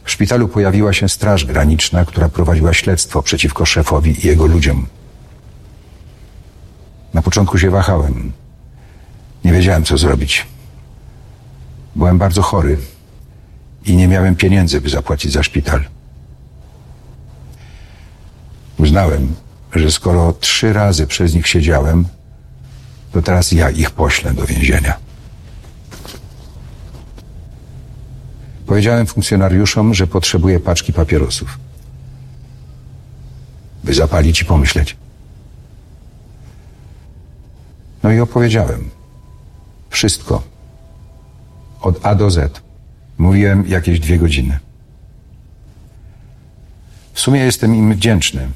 W szpitalu pojawiła się straż graniczna, która prowadziła śledztwo przeciwko szefowi i jego ludziom. Na początku się wahałem. Nie wiedziałem, co zrobić. Byłem bardzo chory i nie miałem pieniędzy, by zapłacić za szpital. Uznałem, że skoro 3 razy przez nich siedziałem, to teraz ja ich poślę do więzienia. Powiedziałem funkcjonariuszom, że potrzebuję paczki papierosów, by zapalić i pomyśleć. No i opowiedziałem. Wszystko. Od A do Z. Mówiłem jakieś 2 godziny. W sumie jestem im wdzięczny.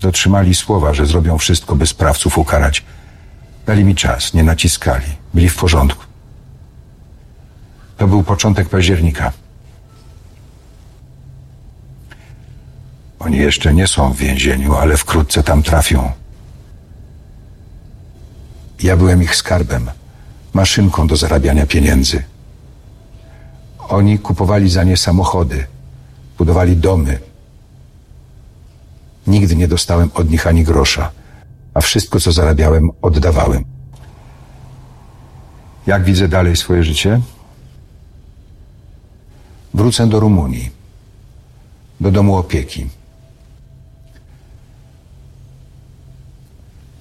Dotrzymali słowa, że zrobią wszystko, by sprawców ukarać. Dali mi czas, nie naciskali, byli w porządku. To był początek października. Oni jeszcze nie są w więzieniu, ale wkrótce tam trafią. Ja byłem ich skarbem, maszynką do zarabiania pieniędzy. Oni kupowali za nie samochody, budowali domy. Nigdy nie dostałem od nich ani grosza. A wszystko, co zarabiałem, oddawałem. Jak widzę dalej swoje życie? Wrócę do Rumunii, do domu opieki.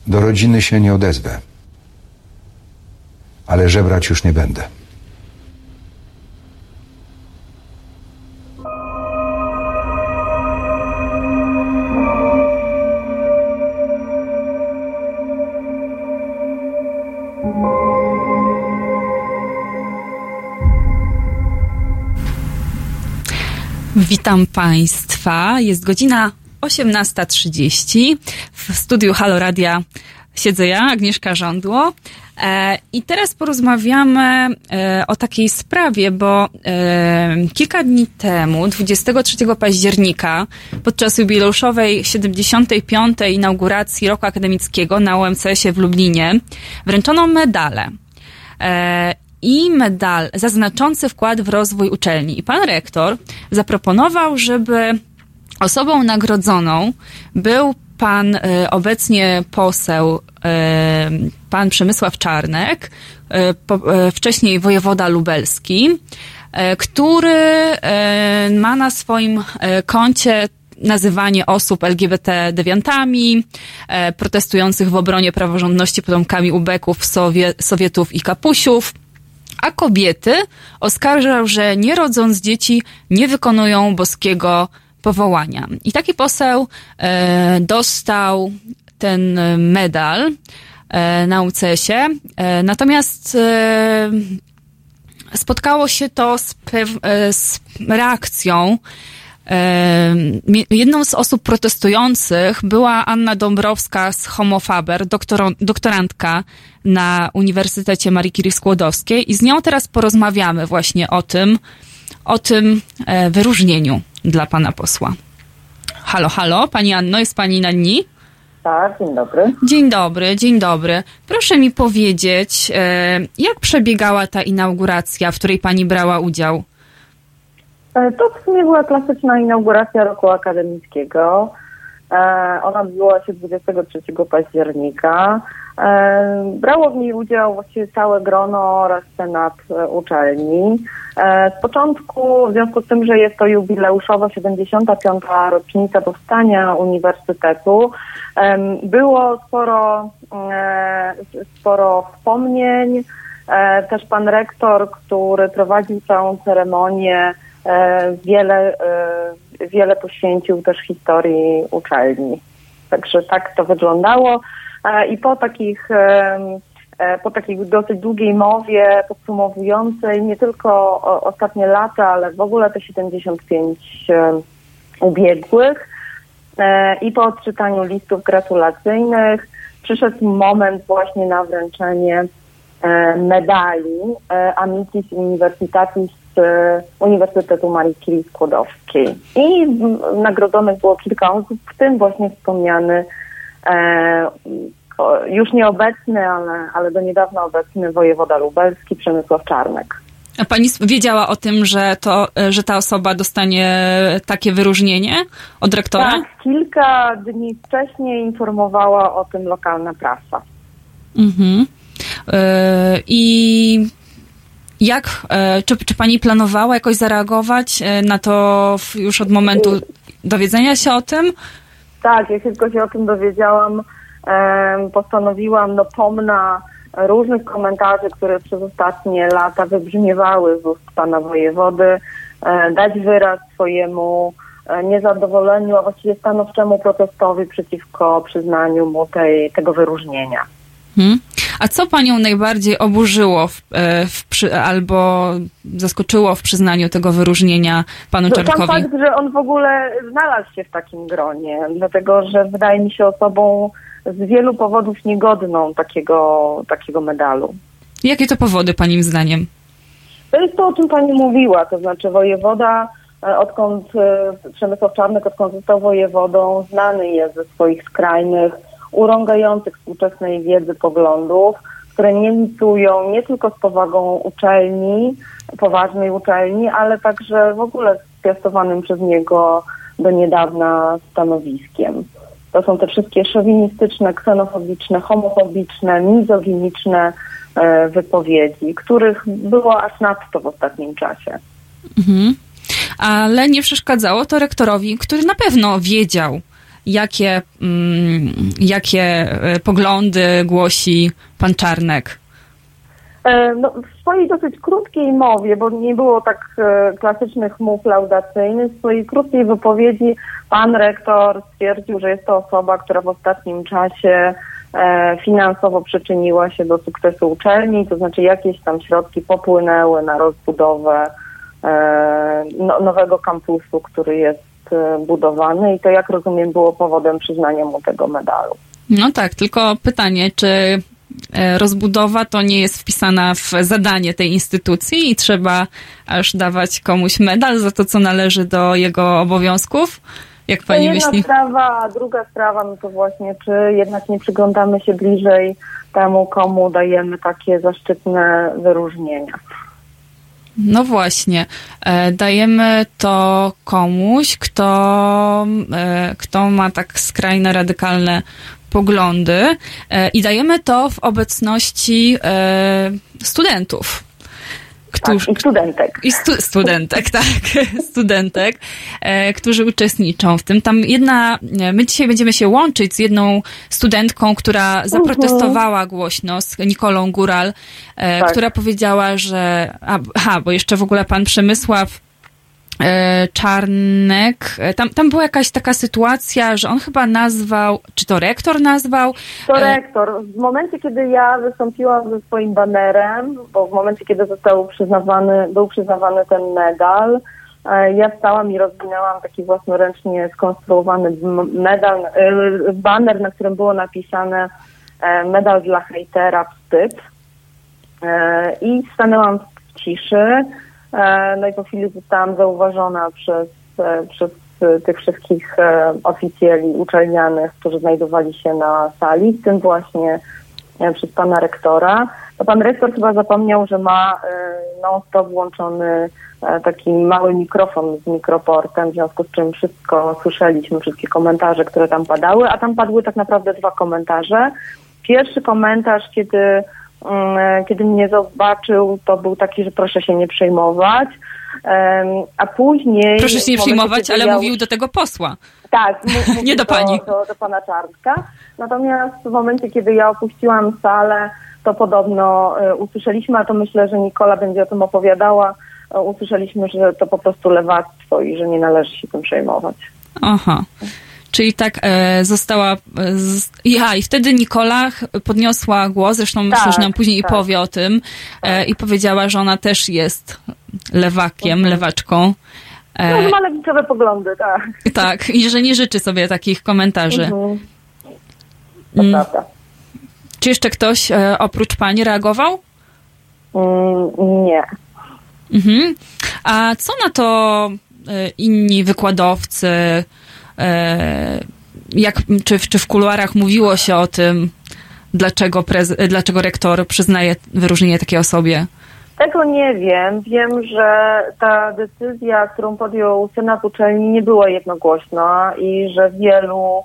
Do rodziny się nie odezwę, ale żebrać już nie będę. Witam Państwa. Jest godzina 18:30 w studiu Halo Radia siedzę ja, Agnieszka Żądło. I teraz porozmawiamy o takiej sprawie, bo kilka dni temu, 23 października, podczas jubileuszowej 75. inauguracji roku akademickiego na UMCS-ie w Lublinie wręczono medale. I medal za znaczący wkład w rozwój uczelni. I pan rektor zaproponował, żeby osobą nagrodzoną był pan obecnie poseł, pan Przemysław Czarnek, wcześniej wojewoda lubelski, który ma na swoim koncie nazywanie osób LGBT dewiantami, protestujących w obronie praworządności potomkami ubeków, Sowietów i kapusiów. A kobiety oskarżał, że nie rodząc dzieci nie wykonują boskiego powołania. I taki poseł dostał ten medal na UCS-ie. Natomiast spotkało się to z reakcją. Jedną z osób protestujących była Anna Dąbrowska z Homo Faber, doktorantka na Uniwersytecie Marii Curie-Skłodowskiej i z nią teraz porozmawiamy właśnie o tym wyróżnieniu dla pana posła. Halo, halo, pani Anno, jest pani na linii? Tak, dzień dobry. Dzień dobry, dzień dobry. Proszę mi powiedzieć, jak przebiegała ta inauguracja, w której pani brała udział? To w sumie była klasyczna inauguracja roku akademickiego. Ona odbyła się 23 października. Brało w niej udział właściwie całe grono oraz senat uczelni. Z początku, w związku z tym, że jest to jubileuszowa 75. rocznica powstania uniwersytetu, było sporo wspomnień. Też pan rektor, który prowadził całą ceremonię, wiele poświęcił też historii uczelni. Także tak to wyglądało. I po takiej dosyć długiej mowie podsumowującej nie tylko ostatnie lata, ale w ogóle te 75 ubiegłych i po odczytaniu listów gratulacyjnych przyszedł moment właśnie na wręczenie medali Amicis Universitatis Uniwersytetu Marii Curie Skłodowskiej. I nagrodzonych było kilka osób, w tym właśnie wspomniany, już nieobecny, ale do niedawna obecny wojewoda lubelski Przemysław Czarnek. A pani wiedziała o tym, że ta osoba dostanie takie wyróżnienie od rektora? Tak, kilka dni wcześniej informowała o tym lokalna prasa. Mhm. I jak, czy pani planowała jakoś zareagować na to już od momentu dowiedzenia się o tym? Tak, jak tylko się o tym dowiedziałam, postanowiłam pomna różnych komentarzy, które przez ostatnie lata wybrzmiewały z ust pana wojewody, dać wyraz swojemu niezadowoleniu, a właściwie stanowczemu protestowi przeciwko przyznaniu mu tego wyróżnienia. Hmm. A co panią najbardziej oburzyło albo zaskoczyło w przyznaniu tego wyróżnienia panu Czarnkowi? Sam fakt, że on w ogóle znalazł się w takim gronie, dlatego że wydaje mi się osobą z wielu powodów niegodną takiego medalu. Jakie to powody panim zdaniem? To jest to, o czym pani mówiła, to znaczy wojewoda, Przemysław Czarnek, odkąd został wojewodą, znany jest ze swoich skrajnych, urągających współczesnej wiedzy poglądów, które nie licują nie tylko z powagą uczelni, poważnej uczelni, ale także w ogóle z piastowanym przez niego do niedawna stanowiskiem. To są te wszystkie szowinistyczne, ksenofobiczne, homofobiczne, mizoginiczne wypowiedzi, których było aż nadto w ostatnim czasie. Mhm. Ale nie przeszkadzało to rektorowi, który na pewno wiedział, jakie poglądy głosi pan Czarnek? W swojej dosyć krótkiej mowie, bo nie było tak klasycznych mów laudacyjnych, w swojej krótkiej wypowiedzi pan rektor stwierdził, że jest to osoba, która w ostatnim czasie finansowo przyczyniła się do sukcesu uczelni, to znaczy jakieś tam środki popłynęły na rozbudowę nowego kampusu, który jest budowany i to, jak rozumiem, było powodem przyznania mu tego medalu. No tak, tylko pytanie, czy rozbudowa to nie jest wpisana w zadanie tej instytucji i trzeba aż dawać komuś medal za to, co należy do jego obowiązków? Jak pani myśli? To jedna sprawa, a druga sprawa, no to właśnie, czy jednak nie przyglądamy się bliżej temu, komu dajemy takie zaszczytne wyróżnienia. No właśnie, dajemy to komuś, kto ma tak skrajne, radykalne poglądy i dajemy to w obecności studentów. Tak, i studentek. Studentek, którzy uczestniczą w tym. My dzisiaj będziemy się łączyć z jedną studentką, która zaprotestowała głośno, z Nikolą Góral, która powiedziała, że... bo jeszcze w ogóle pan Przemysław Czarnek, tam była jakaś taka sytuacja, że on chyba nazwał, czy to rektor nazwał? To rektor. W momencie, kiedy ja wystąpiłam ze swoim banerem, bo w momencie, kiedy był przyznawany ten medal, ja wstałam i rozwinęłam taki własnoręcznie skonstruowany baner, na którym było napisane medal dla hejtera, wstyd. I stanęłam w ciszy. No i po chwili zostałam zauważona przez tych wszystkich oficjeli uczelnianych, którzy znajdowali się na sali, w tym właśnie przez pana rektora. No, pan rektor chyba zapomniał, że ma non-stop włączony taki mały mikrofon z mikroportem, w związku z czym wszystko słyszeliśmy, wszystkie komentarze, które tam padały, a tam padły tak naprawdę dwa komentarze. Pierwszy komentarz, kiedy mnie zobaczył, to był taki, że proszę się nie przejmować, a później... Proszę się nie przejmować, ale mówił do tego posła. Tak, nie do pani. Do pana Czarnka. Natomiast w momencie, kiedy ja opuściłam salę, to podobno usłyszeliśmy, a to myślę, że Nikola będzie o tym opowiadała, usłyszeliśmy, że to po prostu lewactwo i że nie należy się tym przejmować. Aha. Czyli tak została... I wtedy Nikola podniosła głos, zresztą myślę, że nam później i powie o tym, i powiedziała, że ona też jest lewakiem, lewaczką. No, ma lewicowe poglądy, tak. Tak, i że nie życzy sobie takich komentarzy. Mhm. To prawda. Czy jeszcze ktoś oprócz pani reagował? Nie. Mhm. A co na to inni wykładowcy... Czy w kuluarach mówiło się o tym, dlaczego rektor przyznaje wyróżnienie takiej osobie? Tego nie wiem. Wiem, że ta decyzja, którą podjął Senat Uczelni, nie była jednogłośna i że wielu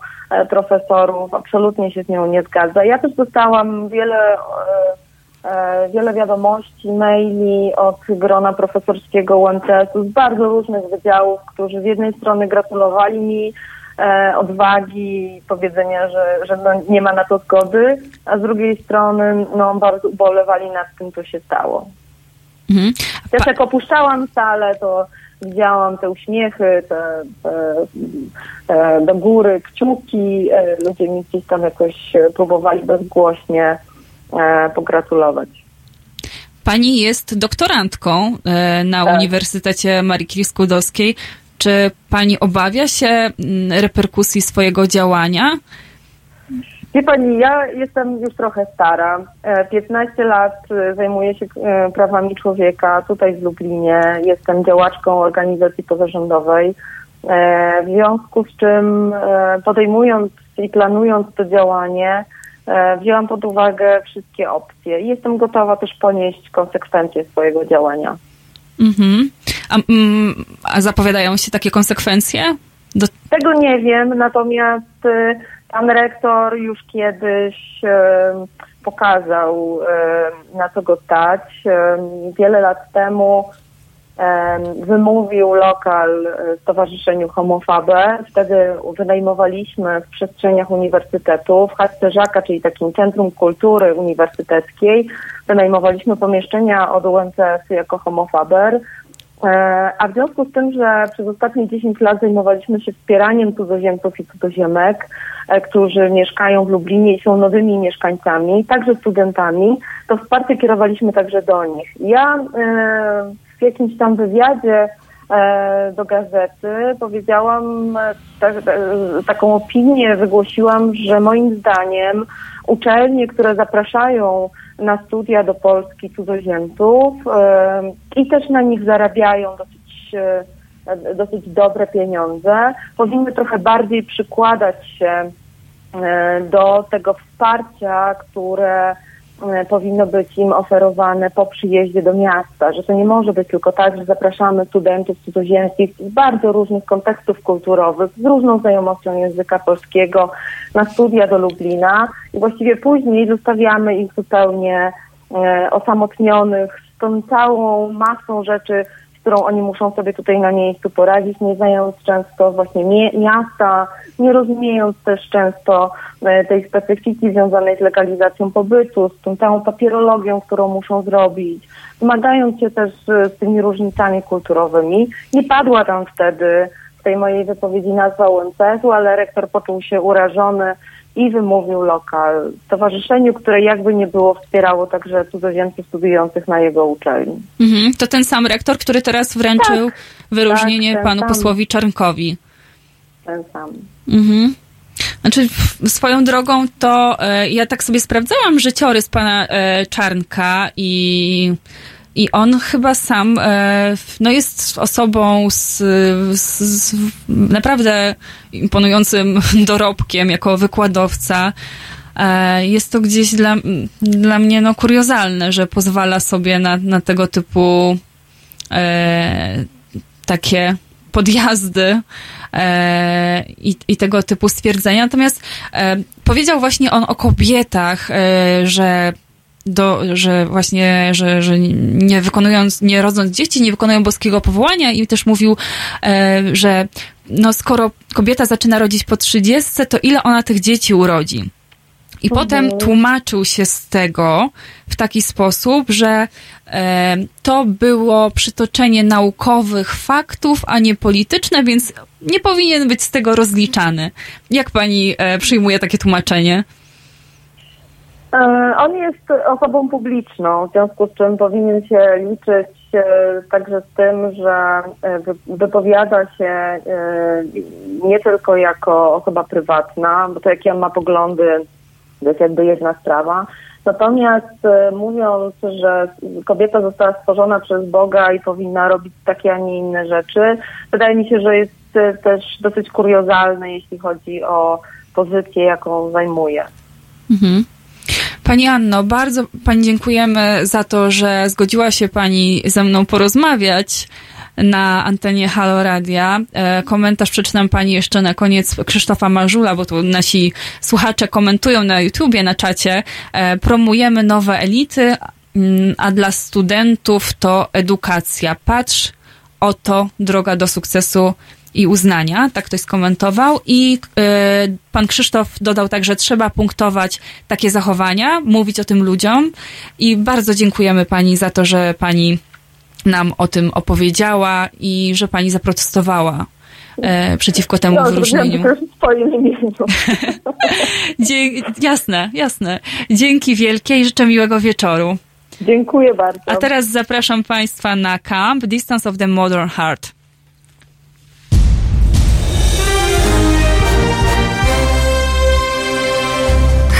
profesorów absolutnie się z nią nie zgadza. Ja też dostałam wiele wiadomości, maili od grona profesorskiego UMCS-u z bardzo różnych wydziałów, którzy z jednej strony gratulowali mi odwagi, powiedzenia, że nie ma na to zgody, a z drugiej strony bardzo ubolewali nad tym, co się stało. Mhm. Też jak opuszczałam salę, to widziałam te uśmiechy, te do góry kciuki, ludzie mi gdzieś tam jakoś próbowali bezgłośnie pogratulować. Pani jest doktorantką na Uniwersytecie Marii Curie-Skłodowskiej. Czy pani obawia się reperkusji swojego działania? Wie pani, ja jestem już trochę stara. 15 lat zajmuję się prawami człowieka tutaj w Lublinie. Jestem działaczką organizacji pozarządowej. W związku z czym podejmując i planując to działanie, wzięłam pod uwagę wszystkie opcje i jestem gotowa też ponieść konsekwencje swojego działania. Mhm. A zapowiadają się takie konsekwencje? Tego nie wiem, natomiast pan rektor już kiedyś pokazał, na co go stać. Wiele lat temu wymówił lokal Stowarzyszeniu Homo Faber. Wtedy wynajmowaliśmy w przestrzeniach uniwersytetu, w Chatce Żaka, czyli takim centrum kultury uniwersyteckiej, wynajmowaliśmy pomieszczenia od UMCS-u jako Homo Faber. A w związku z tym, że przez ostatnie 10 lat zajmowaliśmy się wspieraniem cudzoziemców i cudzoziemek, którzy mieszkają w Lublinie i są nowymi mieszkańcami, także studentami, to wsparcie kierowaliśmy także do nich. Ja w jakimś tam wywiadzie do gazety, powiedziałam taką opinię, wygłosiłam, że moim zdaniem uczelnie, które zapraszają na studia do Polski cudzoziemców i też na nich zarabiają dosyć dobre pieniądze, powinny trochę bardziej przykładać się do tego wsparcia, które powinno być im oferowane po przyjeździe do miasta, że to nie może być tylko tak, że zapraszamy studentów cudzoziemskich z bardzo różnych kontekstów kulturowych, z różną znajomością języka polskiego na studia do Lublina i właściwie później zostawiamy ich zupełnie osamotnionych z tą całą masą rzeczy, z którą oni muszą sobie tutaj na miejscu poradzić, nie znając często właśnie miasta, nie rozumiejąc też często tej specyfiki związanej z legalizacją pobytu, z tą całą papierologią, którą muszą zrobić, zmagając się też z tymi różnicami kulturowymi. Nie padła tam wtedy w tej mojej wypowiedzi nazwa UMCS-u, ale rektor poczuł się urażony i wymówił lokal stowarzyszeniu, które jakby nie było wspierało także cudzoziemców studiujących na jego uczelni. Mhm, to ten sam rektor, który teraz wręczył wyróżnienie panu sam. Posłowi Czarnkowi. Ten sam. Mhm. Znaczy, swoją drogą to ja tak sobie sprawdzałam życiorys pana Czarnka i on chyba sam jest osobą z naprawdę imponującym dorobkiem jako wykładowca. Jest to gdzieś dla mnie kuriozalne, że pozwala sobie na tego typu takie podjazdy i tego typu stwierdzenia. Natomiast powiedział właśnie on o kobietach, że nie rodząc dzieci, nie wykonują boskiego powołania i też mówił, że skoro kobieta zaczyna rodzić po 30, to ile ona tych dzieci urodzi? I potem tłumaczył się z tego w taki sposób, że to było przytoczenie naukowych faktów, a nie polityczne, więc nie powinien być z tego rozliczany. Jak pani przyjmuje takie tłumaczenie? On jest osobą publiczną, w związku z czym powinien się liczyć także z tym, że wypowiada się nie tylko jako osoba prywatna, bo to jakie on ma poglądy, to jest jakby jedna sprawa. Natomiast mówiąc, że kobieta została stworzona przez Boga i powinna robić takie, a nie inne rzeczy, wydaje mi się, że jest też dosyć kuriozalny, jeśli chodzi o pozycję, jaką zajmuje. Mhm. Pani Anno, bardzo pani dziękujemy za to, że zgodziła się pani ze mną porozmawiać na antenie Halo Radia. Komentarz przeczytam pani jeszcze na koniec Krzysztofa Marzula, bo tu nasi słuchacze komentują na YouTubie, na czacie. Promujemy nowe elity, a dla studentów to edukacja. Patrz, oto droga do sukcesu i uznania, tak ktoś skomentował i pan Krzysztof dodał także, trzeba punktować takie zachowania, mówić o tym ludziom i bardzo dziękujemy pani za to, że pani nam o tym opowiedziała i że pani zaprotestowała przeciwko temu wyróżnieniu. Też w swoim imieniu. Jasne. Dzięki wielkie i życzę miłego wieczoru. Dziękuję bardzo. A teraz zapraszam państwa na Camp Distance of the Modern Heart.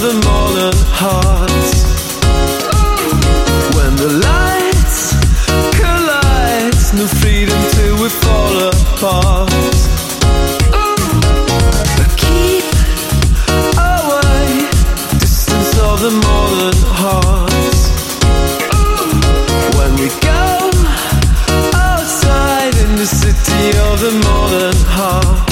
The modern heart.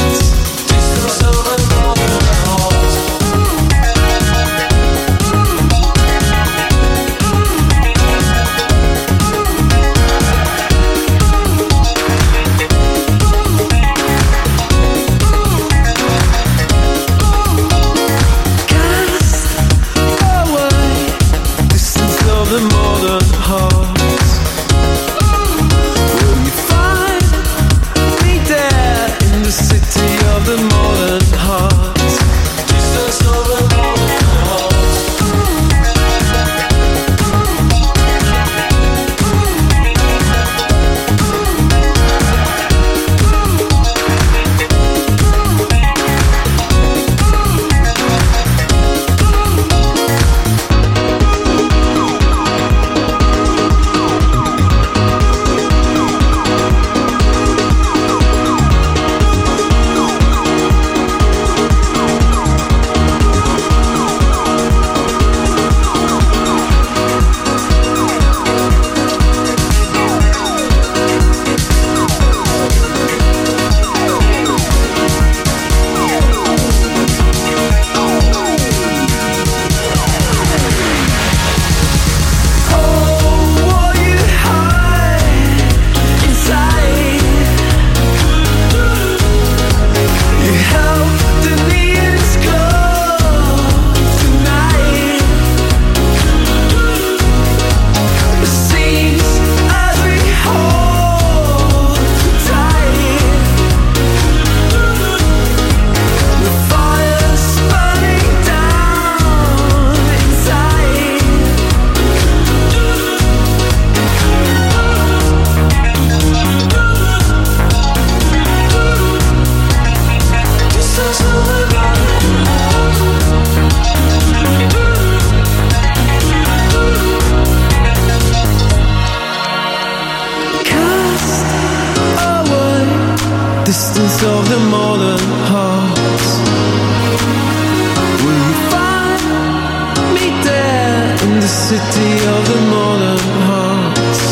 the city of the modern hearts.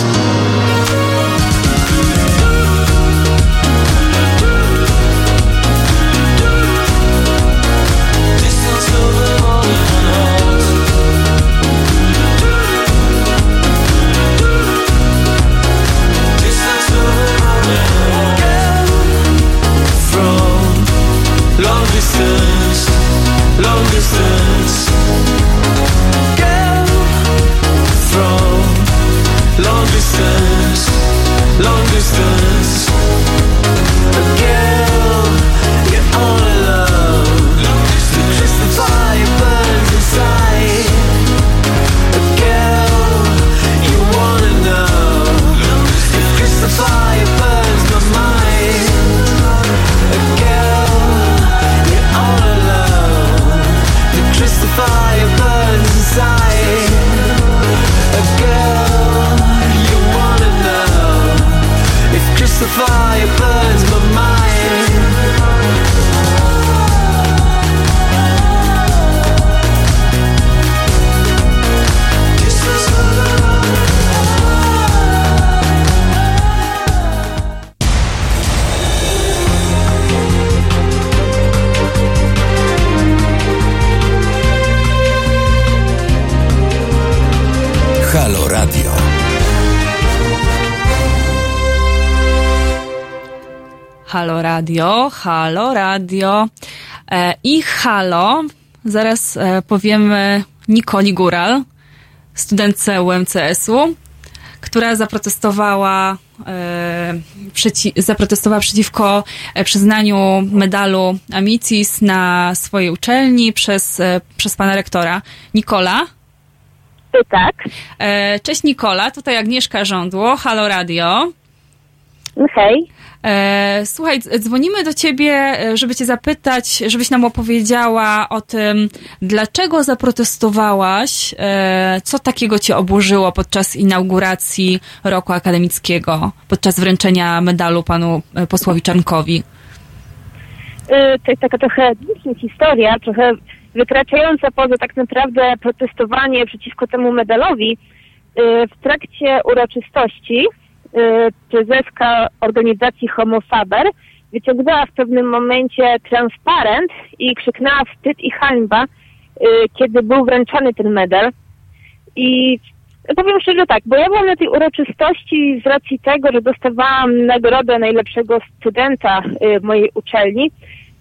Halo Radio i halo, zaraz powiemy Nikoli Góral, studentce UMCS-u, która zaprotestowała przeciwko przyznaniu medalu Amicis na swojej uczelni przez pana rektora. Nikola? To tak. Cześć Nikola, tutaj Agnieszka Żądło, Halo Radio. Hej. Słuchaj, dzwonimy do ciebie, żeby cię zapytać, żebyś nam opowiedziała o tym, dlaczego zaprotestowałaś, co takiego cię oburzyło podczas inauguracji roku akademickiego, podczas wręczenia medalu panu posłowi Czarnkowi. To jest taka trochę historia, trochę wykraczająca poza tak naprawdę protestowanie przeciwko temu medalowi. W trakcie uroczystości prezeska organizacji Homo Faber wyciągnęła w pewnym momencie transparent i krzyknęła wstyd i hańba, kiedy był wręczany ten medal. I powiem szczerze tak, bo ja byłam na tej uroczystości z racji tego, że dostawałam nagrodę najlepszego studenta mojej uczelni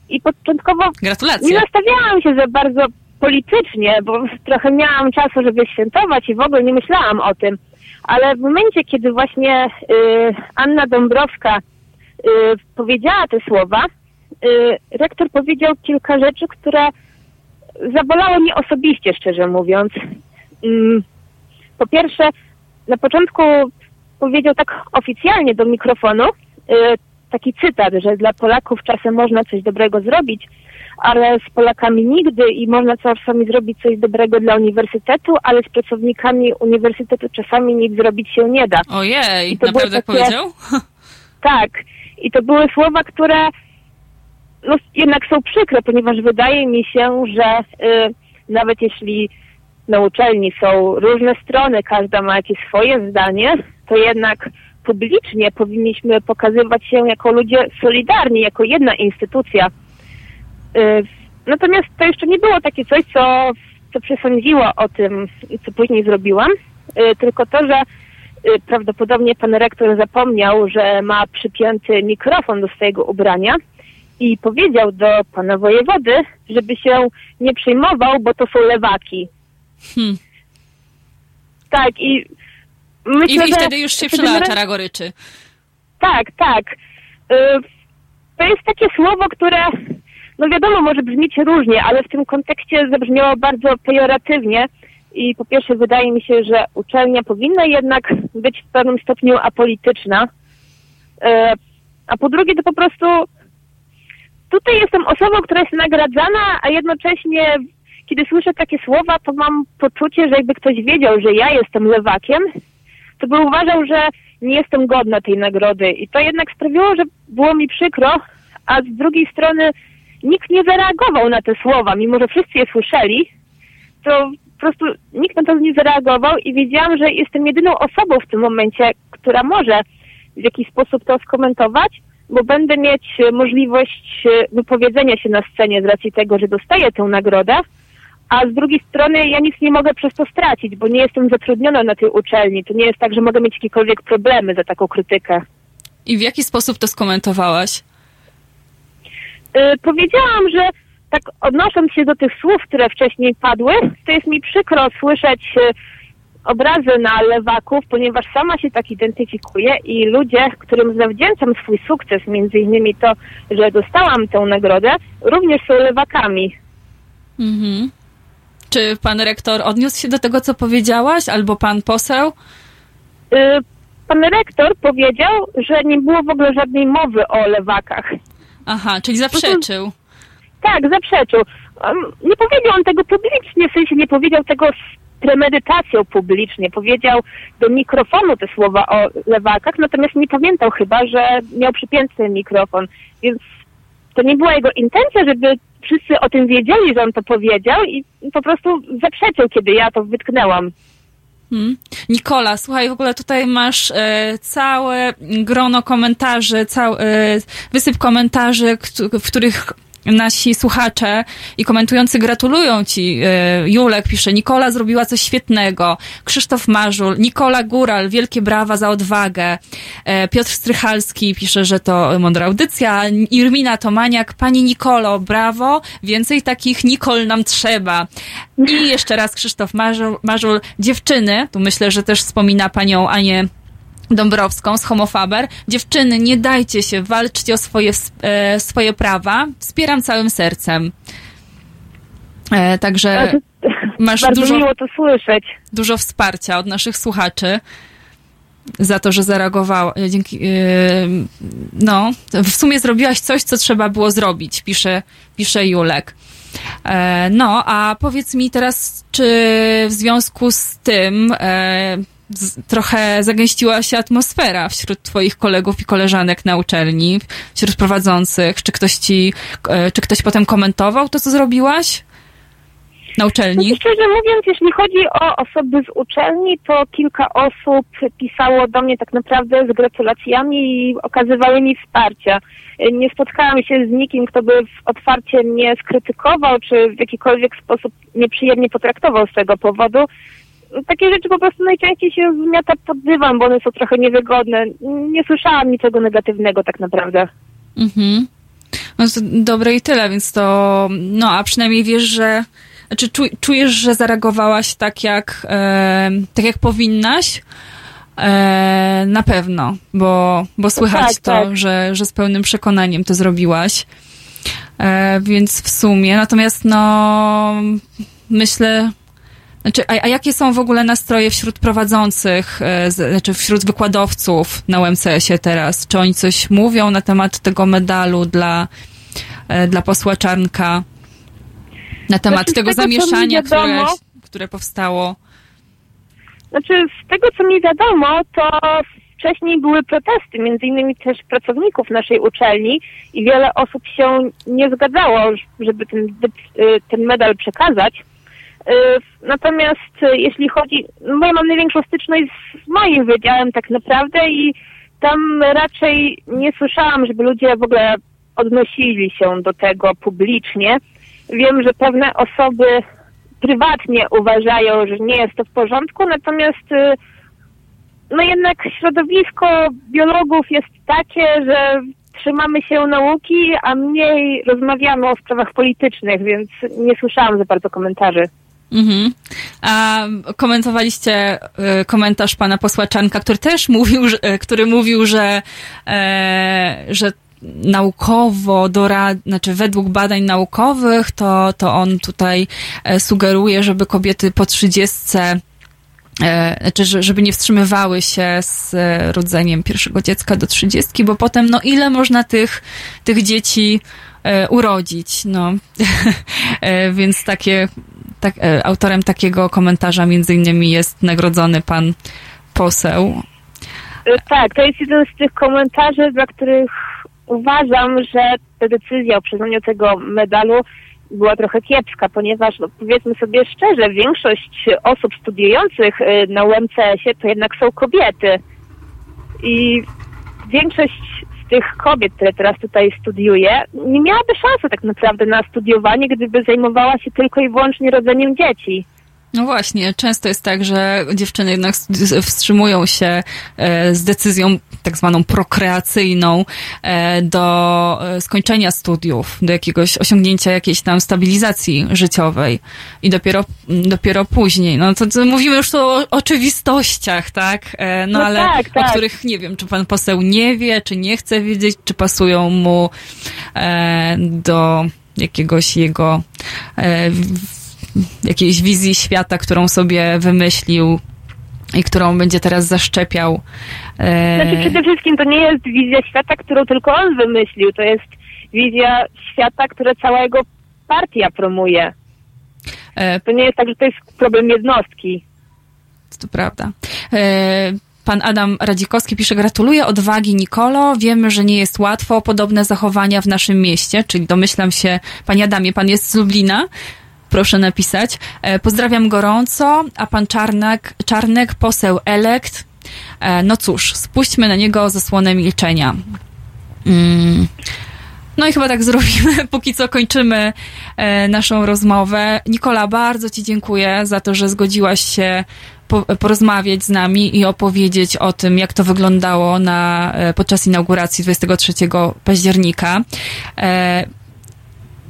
i początkowo Gratulacje. Nie nastawiałam się za bardzo politycznie, bo trochę miałam czasu, żeby świętować i w ogóle nie myślałam o tym. Ale w momencie, kiedy właśnie Anna Dąbrowska powiedziała te słowa, rektor powiedział kilka rzeczy, które zabolały mnie osobiście, szczerze mówiąc. Po pierwsze, na początku powiedział tak oficjalnie do mikrofonu, taki cytat, że dla Polaków czasem można coś dobrego zrobić, ale z Polakami nigdy i można czasami zrobić coś dobrego dla uniwersytetu, ale z pracownikami uniwersytetu czasami nic zrobić się nie da. Ojej, naprawdę tak powiedział? Tak. I to były słowa, które no, jednak są przykre, ponieważ wydaje mi się, że nawet jeśli na uczelni są różne strony, każda ma jakieś swoje zdanie, to jednak publicznie powinniśmy pokazywać się jako ludzie solidarni, jako jedna instytucja. Natomiast to jeszcze nie było takie coś, co przesądziło o tym, co później zrobiłam, tylko to, że prawdopodobnie pan rektor zapomniał, że ma przypięty mikrofon do swojego ubrania i powiedział do pana wojewody, żeby się nie przejmował, bo to są lewaki. Tak i myślę, że wtedy już się przelała czara goryczy. Tak. To jest takie słowo, które no wiadomo, może brzmieć różnie, ale w tym kontekście zabrzmiało bardzo pejoratywnie i po pierwsze wydaje mi się, że uczelnia powinna jednak być w pewnym stopniu apolityczna, a po drugie to po prostu tutaj jestem osobą, która jest nagradzana, a jednocześnie kiedy słyszę takie słowa, to mam poczucie, że jakby ktoś wiedział, że ja jestem lewakiem, to by uważał, że nie jestem godna tej nagrody i to jednak sprawiło, że było mi przykro, a z drugiej strony nikt nie zareagował na te słowa, mimo że wszyscy je słyszeli, to po prostu nikt na to nie zareagował i wiedziałam, że jestem jedyną osobą w tym momencie, która może w jakiś sposób to skomentować, bo będę mieć możliwość wypowiedzenia się na scenie z racji tego, że dostaję tę nagrodę, a z drugiej strony ja nic nie mogę przez to stracić, bo nie jestem zatrudniona na tej uczelni. To nie jest tak, że mogę mieć jakiekolwiek problemy za taką krytykę. I w jaki sposób to skomentowałaś? Powiedziałam, że tak odnosząc się do tych słów, które wcześniej padły, to jest mi przykro słyszeć obrazy na lewaków, ponieważ sama się tak identyfikuję i ludzie, którym zawdzięczam swój sukces, między innymi to, że dostałam tę nagrodę, również są lewakami. Mhm. Czy pan rektor odniósł się do tego, co powiedziałaś, albo pan poseł? Pan rektor powiedział, że nie było w ogóle żadnej mowy o lewakach. Aha, czyli zaprzeczył. Tak, zaprzeczył. Nie powiedział on tego publicznie, w sensie nie powiedział tego z premedytacją publicznie. Powiedział do mikrofonu te słowa o lewakach, natomiast nie pamiętał chyba, że miał przypięty mikrofon. Więc to nie była jego intencja, żeby wszyscy o tym wiedzieli, że on to powiedział i po prostu zaprzeczył, kiedy ja to wytknęłam. Nikola, słuchaj, w ogóle tutaj masz całe grono komentarzy, wysyp komentarzy, w których nasi słuchacze i komentujący gratulują ci. Julek pisze, Nikola zrobiła coś świetnego. Krzysztof Marzul, Nikola Góral, wielkie brawa za odwagę. Piotr Strychalski pisze, że to mądra audycja. Irmina Tomaniak, pani Nikolo, brawo, więcej takich Nikol nam trzeba. I jeszcze raz Krzysztof Marzul, dziewczyny, tu myślę, że też wspomina panią Anię Dąbrowską z Homo Faber. Dziewczyny, nie dajcie się, walczcie o swoje prawa. Wspieram całym sercem. Także masz dużo, miło to słyszeć. Dużo wsparcia od naszych słuchaczy za to, że zareagowała. Dzięki, no, w sumie zrobiłaś coś, co trzeba było zrobić, pisze Julek. No, a powiedz mi teraz, czy w związku z tym trochę zagęściła się atmosfera wśród twoich kolegów i koleżanek na uczelni, wśród prowadzących. Czy ktoś potem komentował to, co zrobiłaś na uczelni? No, szczerze mówiąc, jeśli chodzi o osoby z uczelni, to kilka osób pisało do mnie tak naprawdę z gratulacjami i okazywały mi wsparcie. Nie spotkałam się z nikim, kto by otwarcie mnie skrytykował, czy w jakikolwiek sposób nieprzyjemnie potraktował z tego powodu. Takie rzeczy po prostu najczęściej się zmiata pod dywan, bo one są trochę niewygodne. Nie słyszałam niczego negatywnego tak naprawdę. Mhm. No to dobre i tyle, więc to... No, a przynajmniej wiesz, że... Znaczy, czujesz, że zareagowałaś tak jak powinnaś? Na pewno, bo słychać tak, to, tak. Że z pełnym przekonaniem to zrobiłaś. Więc w sumie. Natomiast, no... Myślę... Znaczy, a jakie są w ogóle nastroje wśród prowadzących, znaczy wśród wykładowców na UMCS-ie teraz? Czy oni coś mówią na temat tego medalu dla posła Czarnka? Na temat tego zamieszania, które powstało? Znaczy, z tego, co mi wiadomo, to wcześniej były protesty, między innymi też pracowników naszej uczelni i wiele osób się nie zgadzało, żeby ten medal przekazać. Natomiast jeśli chodzi, ja mam największą styczność z moim wydziałem tak naprawdę i tam raczej nie słyszałam, żeby ludzie w ogóle odnosili się do tego publicznie. Wiem, że pewne osoby prywatnie uważają, że nie jest to w porządku, natomiast jednak środowisko biologów jest takie, że trzymamy się nauki, a mniej rozmawiamy o sprawach politycznych, więc nie słyszałam za bardzo komentarzy. Mhm. A komentowaliście komentarz pana posła Czarnka, który też mówił, że naukowo znaczy według badań naukowych to on tutaj sugeruje, żeby kobiety po 30, znaczy, żeby nie wstrzymywały się z rodzeniem pierwszego dziecka do 30, bo potem, no ile można tych dzieci urodzić, no. Więc autorem takiego komentarza między innymi jest nagrodzony pan poseł. Tak, to jest jeden z tych komentarzy, dla których uważam, że ta decyzja o przyznaniu tego medalu była trochę kiepska, ponieważ no, powiedzmy sobie szczerze, większość osób studiujących na UMCS-ie to jednak są kobiety. I większość z tych kobiet, które teraz tutaj studiuje, nie miałaby szansy tak naprawdę na studiowanie, gdyby zajmowała się tylko i wyłącznie rodzeniem dzieci. No właśnie, często jest tak, że dziewczyny jednak wstrzymują się z decyzją tak zwaną prokreacyjną do skończenia studiów, do jakiegoś osiągnięcia jakiejś tam stabilizacji życiowej i dopiero później. No to mówimy już tu o oczywistościach, tak? No ale tak, tak. O których nie wiem, czy pan poseł nie wie, czy nie chce wiedzieć, czy pasują mu do jakiegoś jego jakiejś wizji świata, którą sobie wymyślił i którą będzie teraz zaszczepiał. Znaczy przede wszystkim to nie jest wizja świata, którą tylko on wymyślił. To jest wizja świata, która cała jego partia promuje. To nie jest tak, że to jest problem jednostki. To prawda. Pan Adam Radzikowski pisze, gratuluję odwagi Nikolo, wiemy, że nie jest łatwo, podobne zachowania w naszym mieście, czyli domyślam się, panie Adamie, pan jest z Lublina, proszę napisać. Pozdrawiam gorąco, a pan Czarnek, poseł elekt. No cóż, spuśćmy na niego zasłonę milczenia. No i chyba tak zrobimy, póki co kończymy naszą rozmowę. Nikola, bardzo ci dziękuję za to, że zgodziłaś się porozmawiać z nami i opowiedzieć o tym, jak to wyglądało podczas inauguracji 23 października.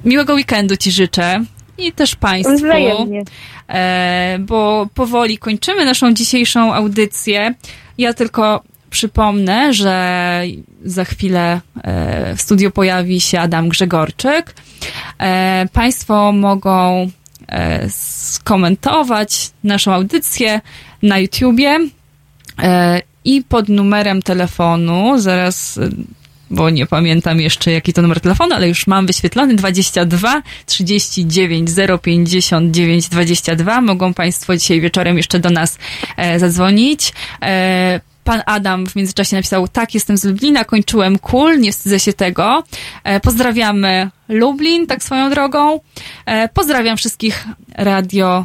Miłego weekendu ci życzę. I też państwu, wzajemnie. Bo powoli kończymy naszą dzisiejszą audycję. Ja tylko przypomnę, że za chwilę w studiu pojawi się Adam Grzegorczyk. Państwo mogą skomentować naszą audycję na YouTubie i pod numerem telefonu, zaraz... bo nie pamiętam jeszcze, jaki to numer telefonu, ale już mam wyświetlony, 22 39 059 22. Mogą państwo dzisiaj wieczorem jeszcze do nas zadzwonić. Pan Adam w międzyczasie napisał, tak, jestem z Lublina, kończyłem KUL, nie wstydzę się tego. Pozdrawiamy Lublin, tak swoją drogą. Pozdrawiam wszystkich radio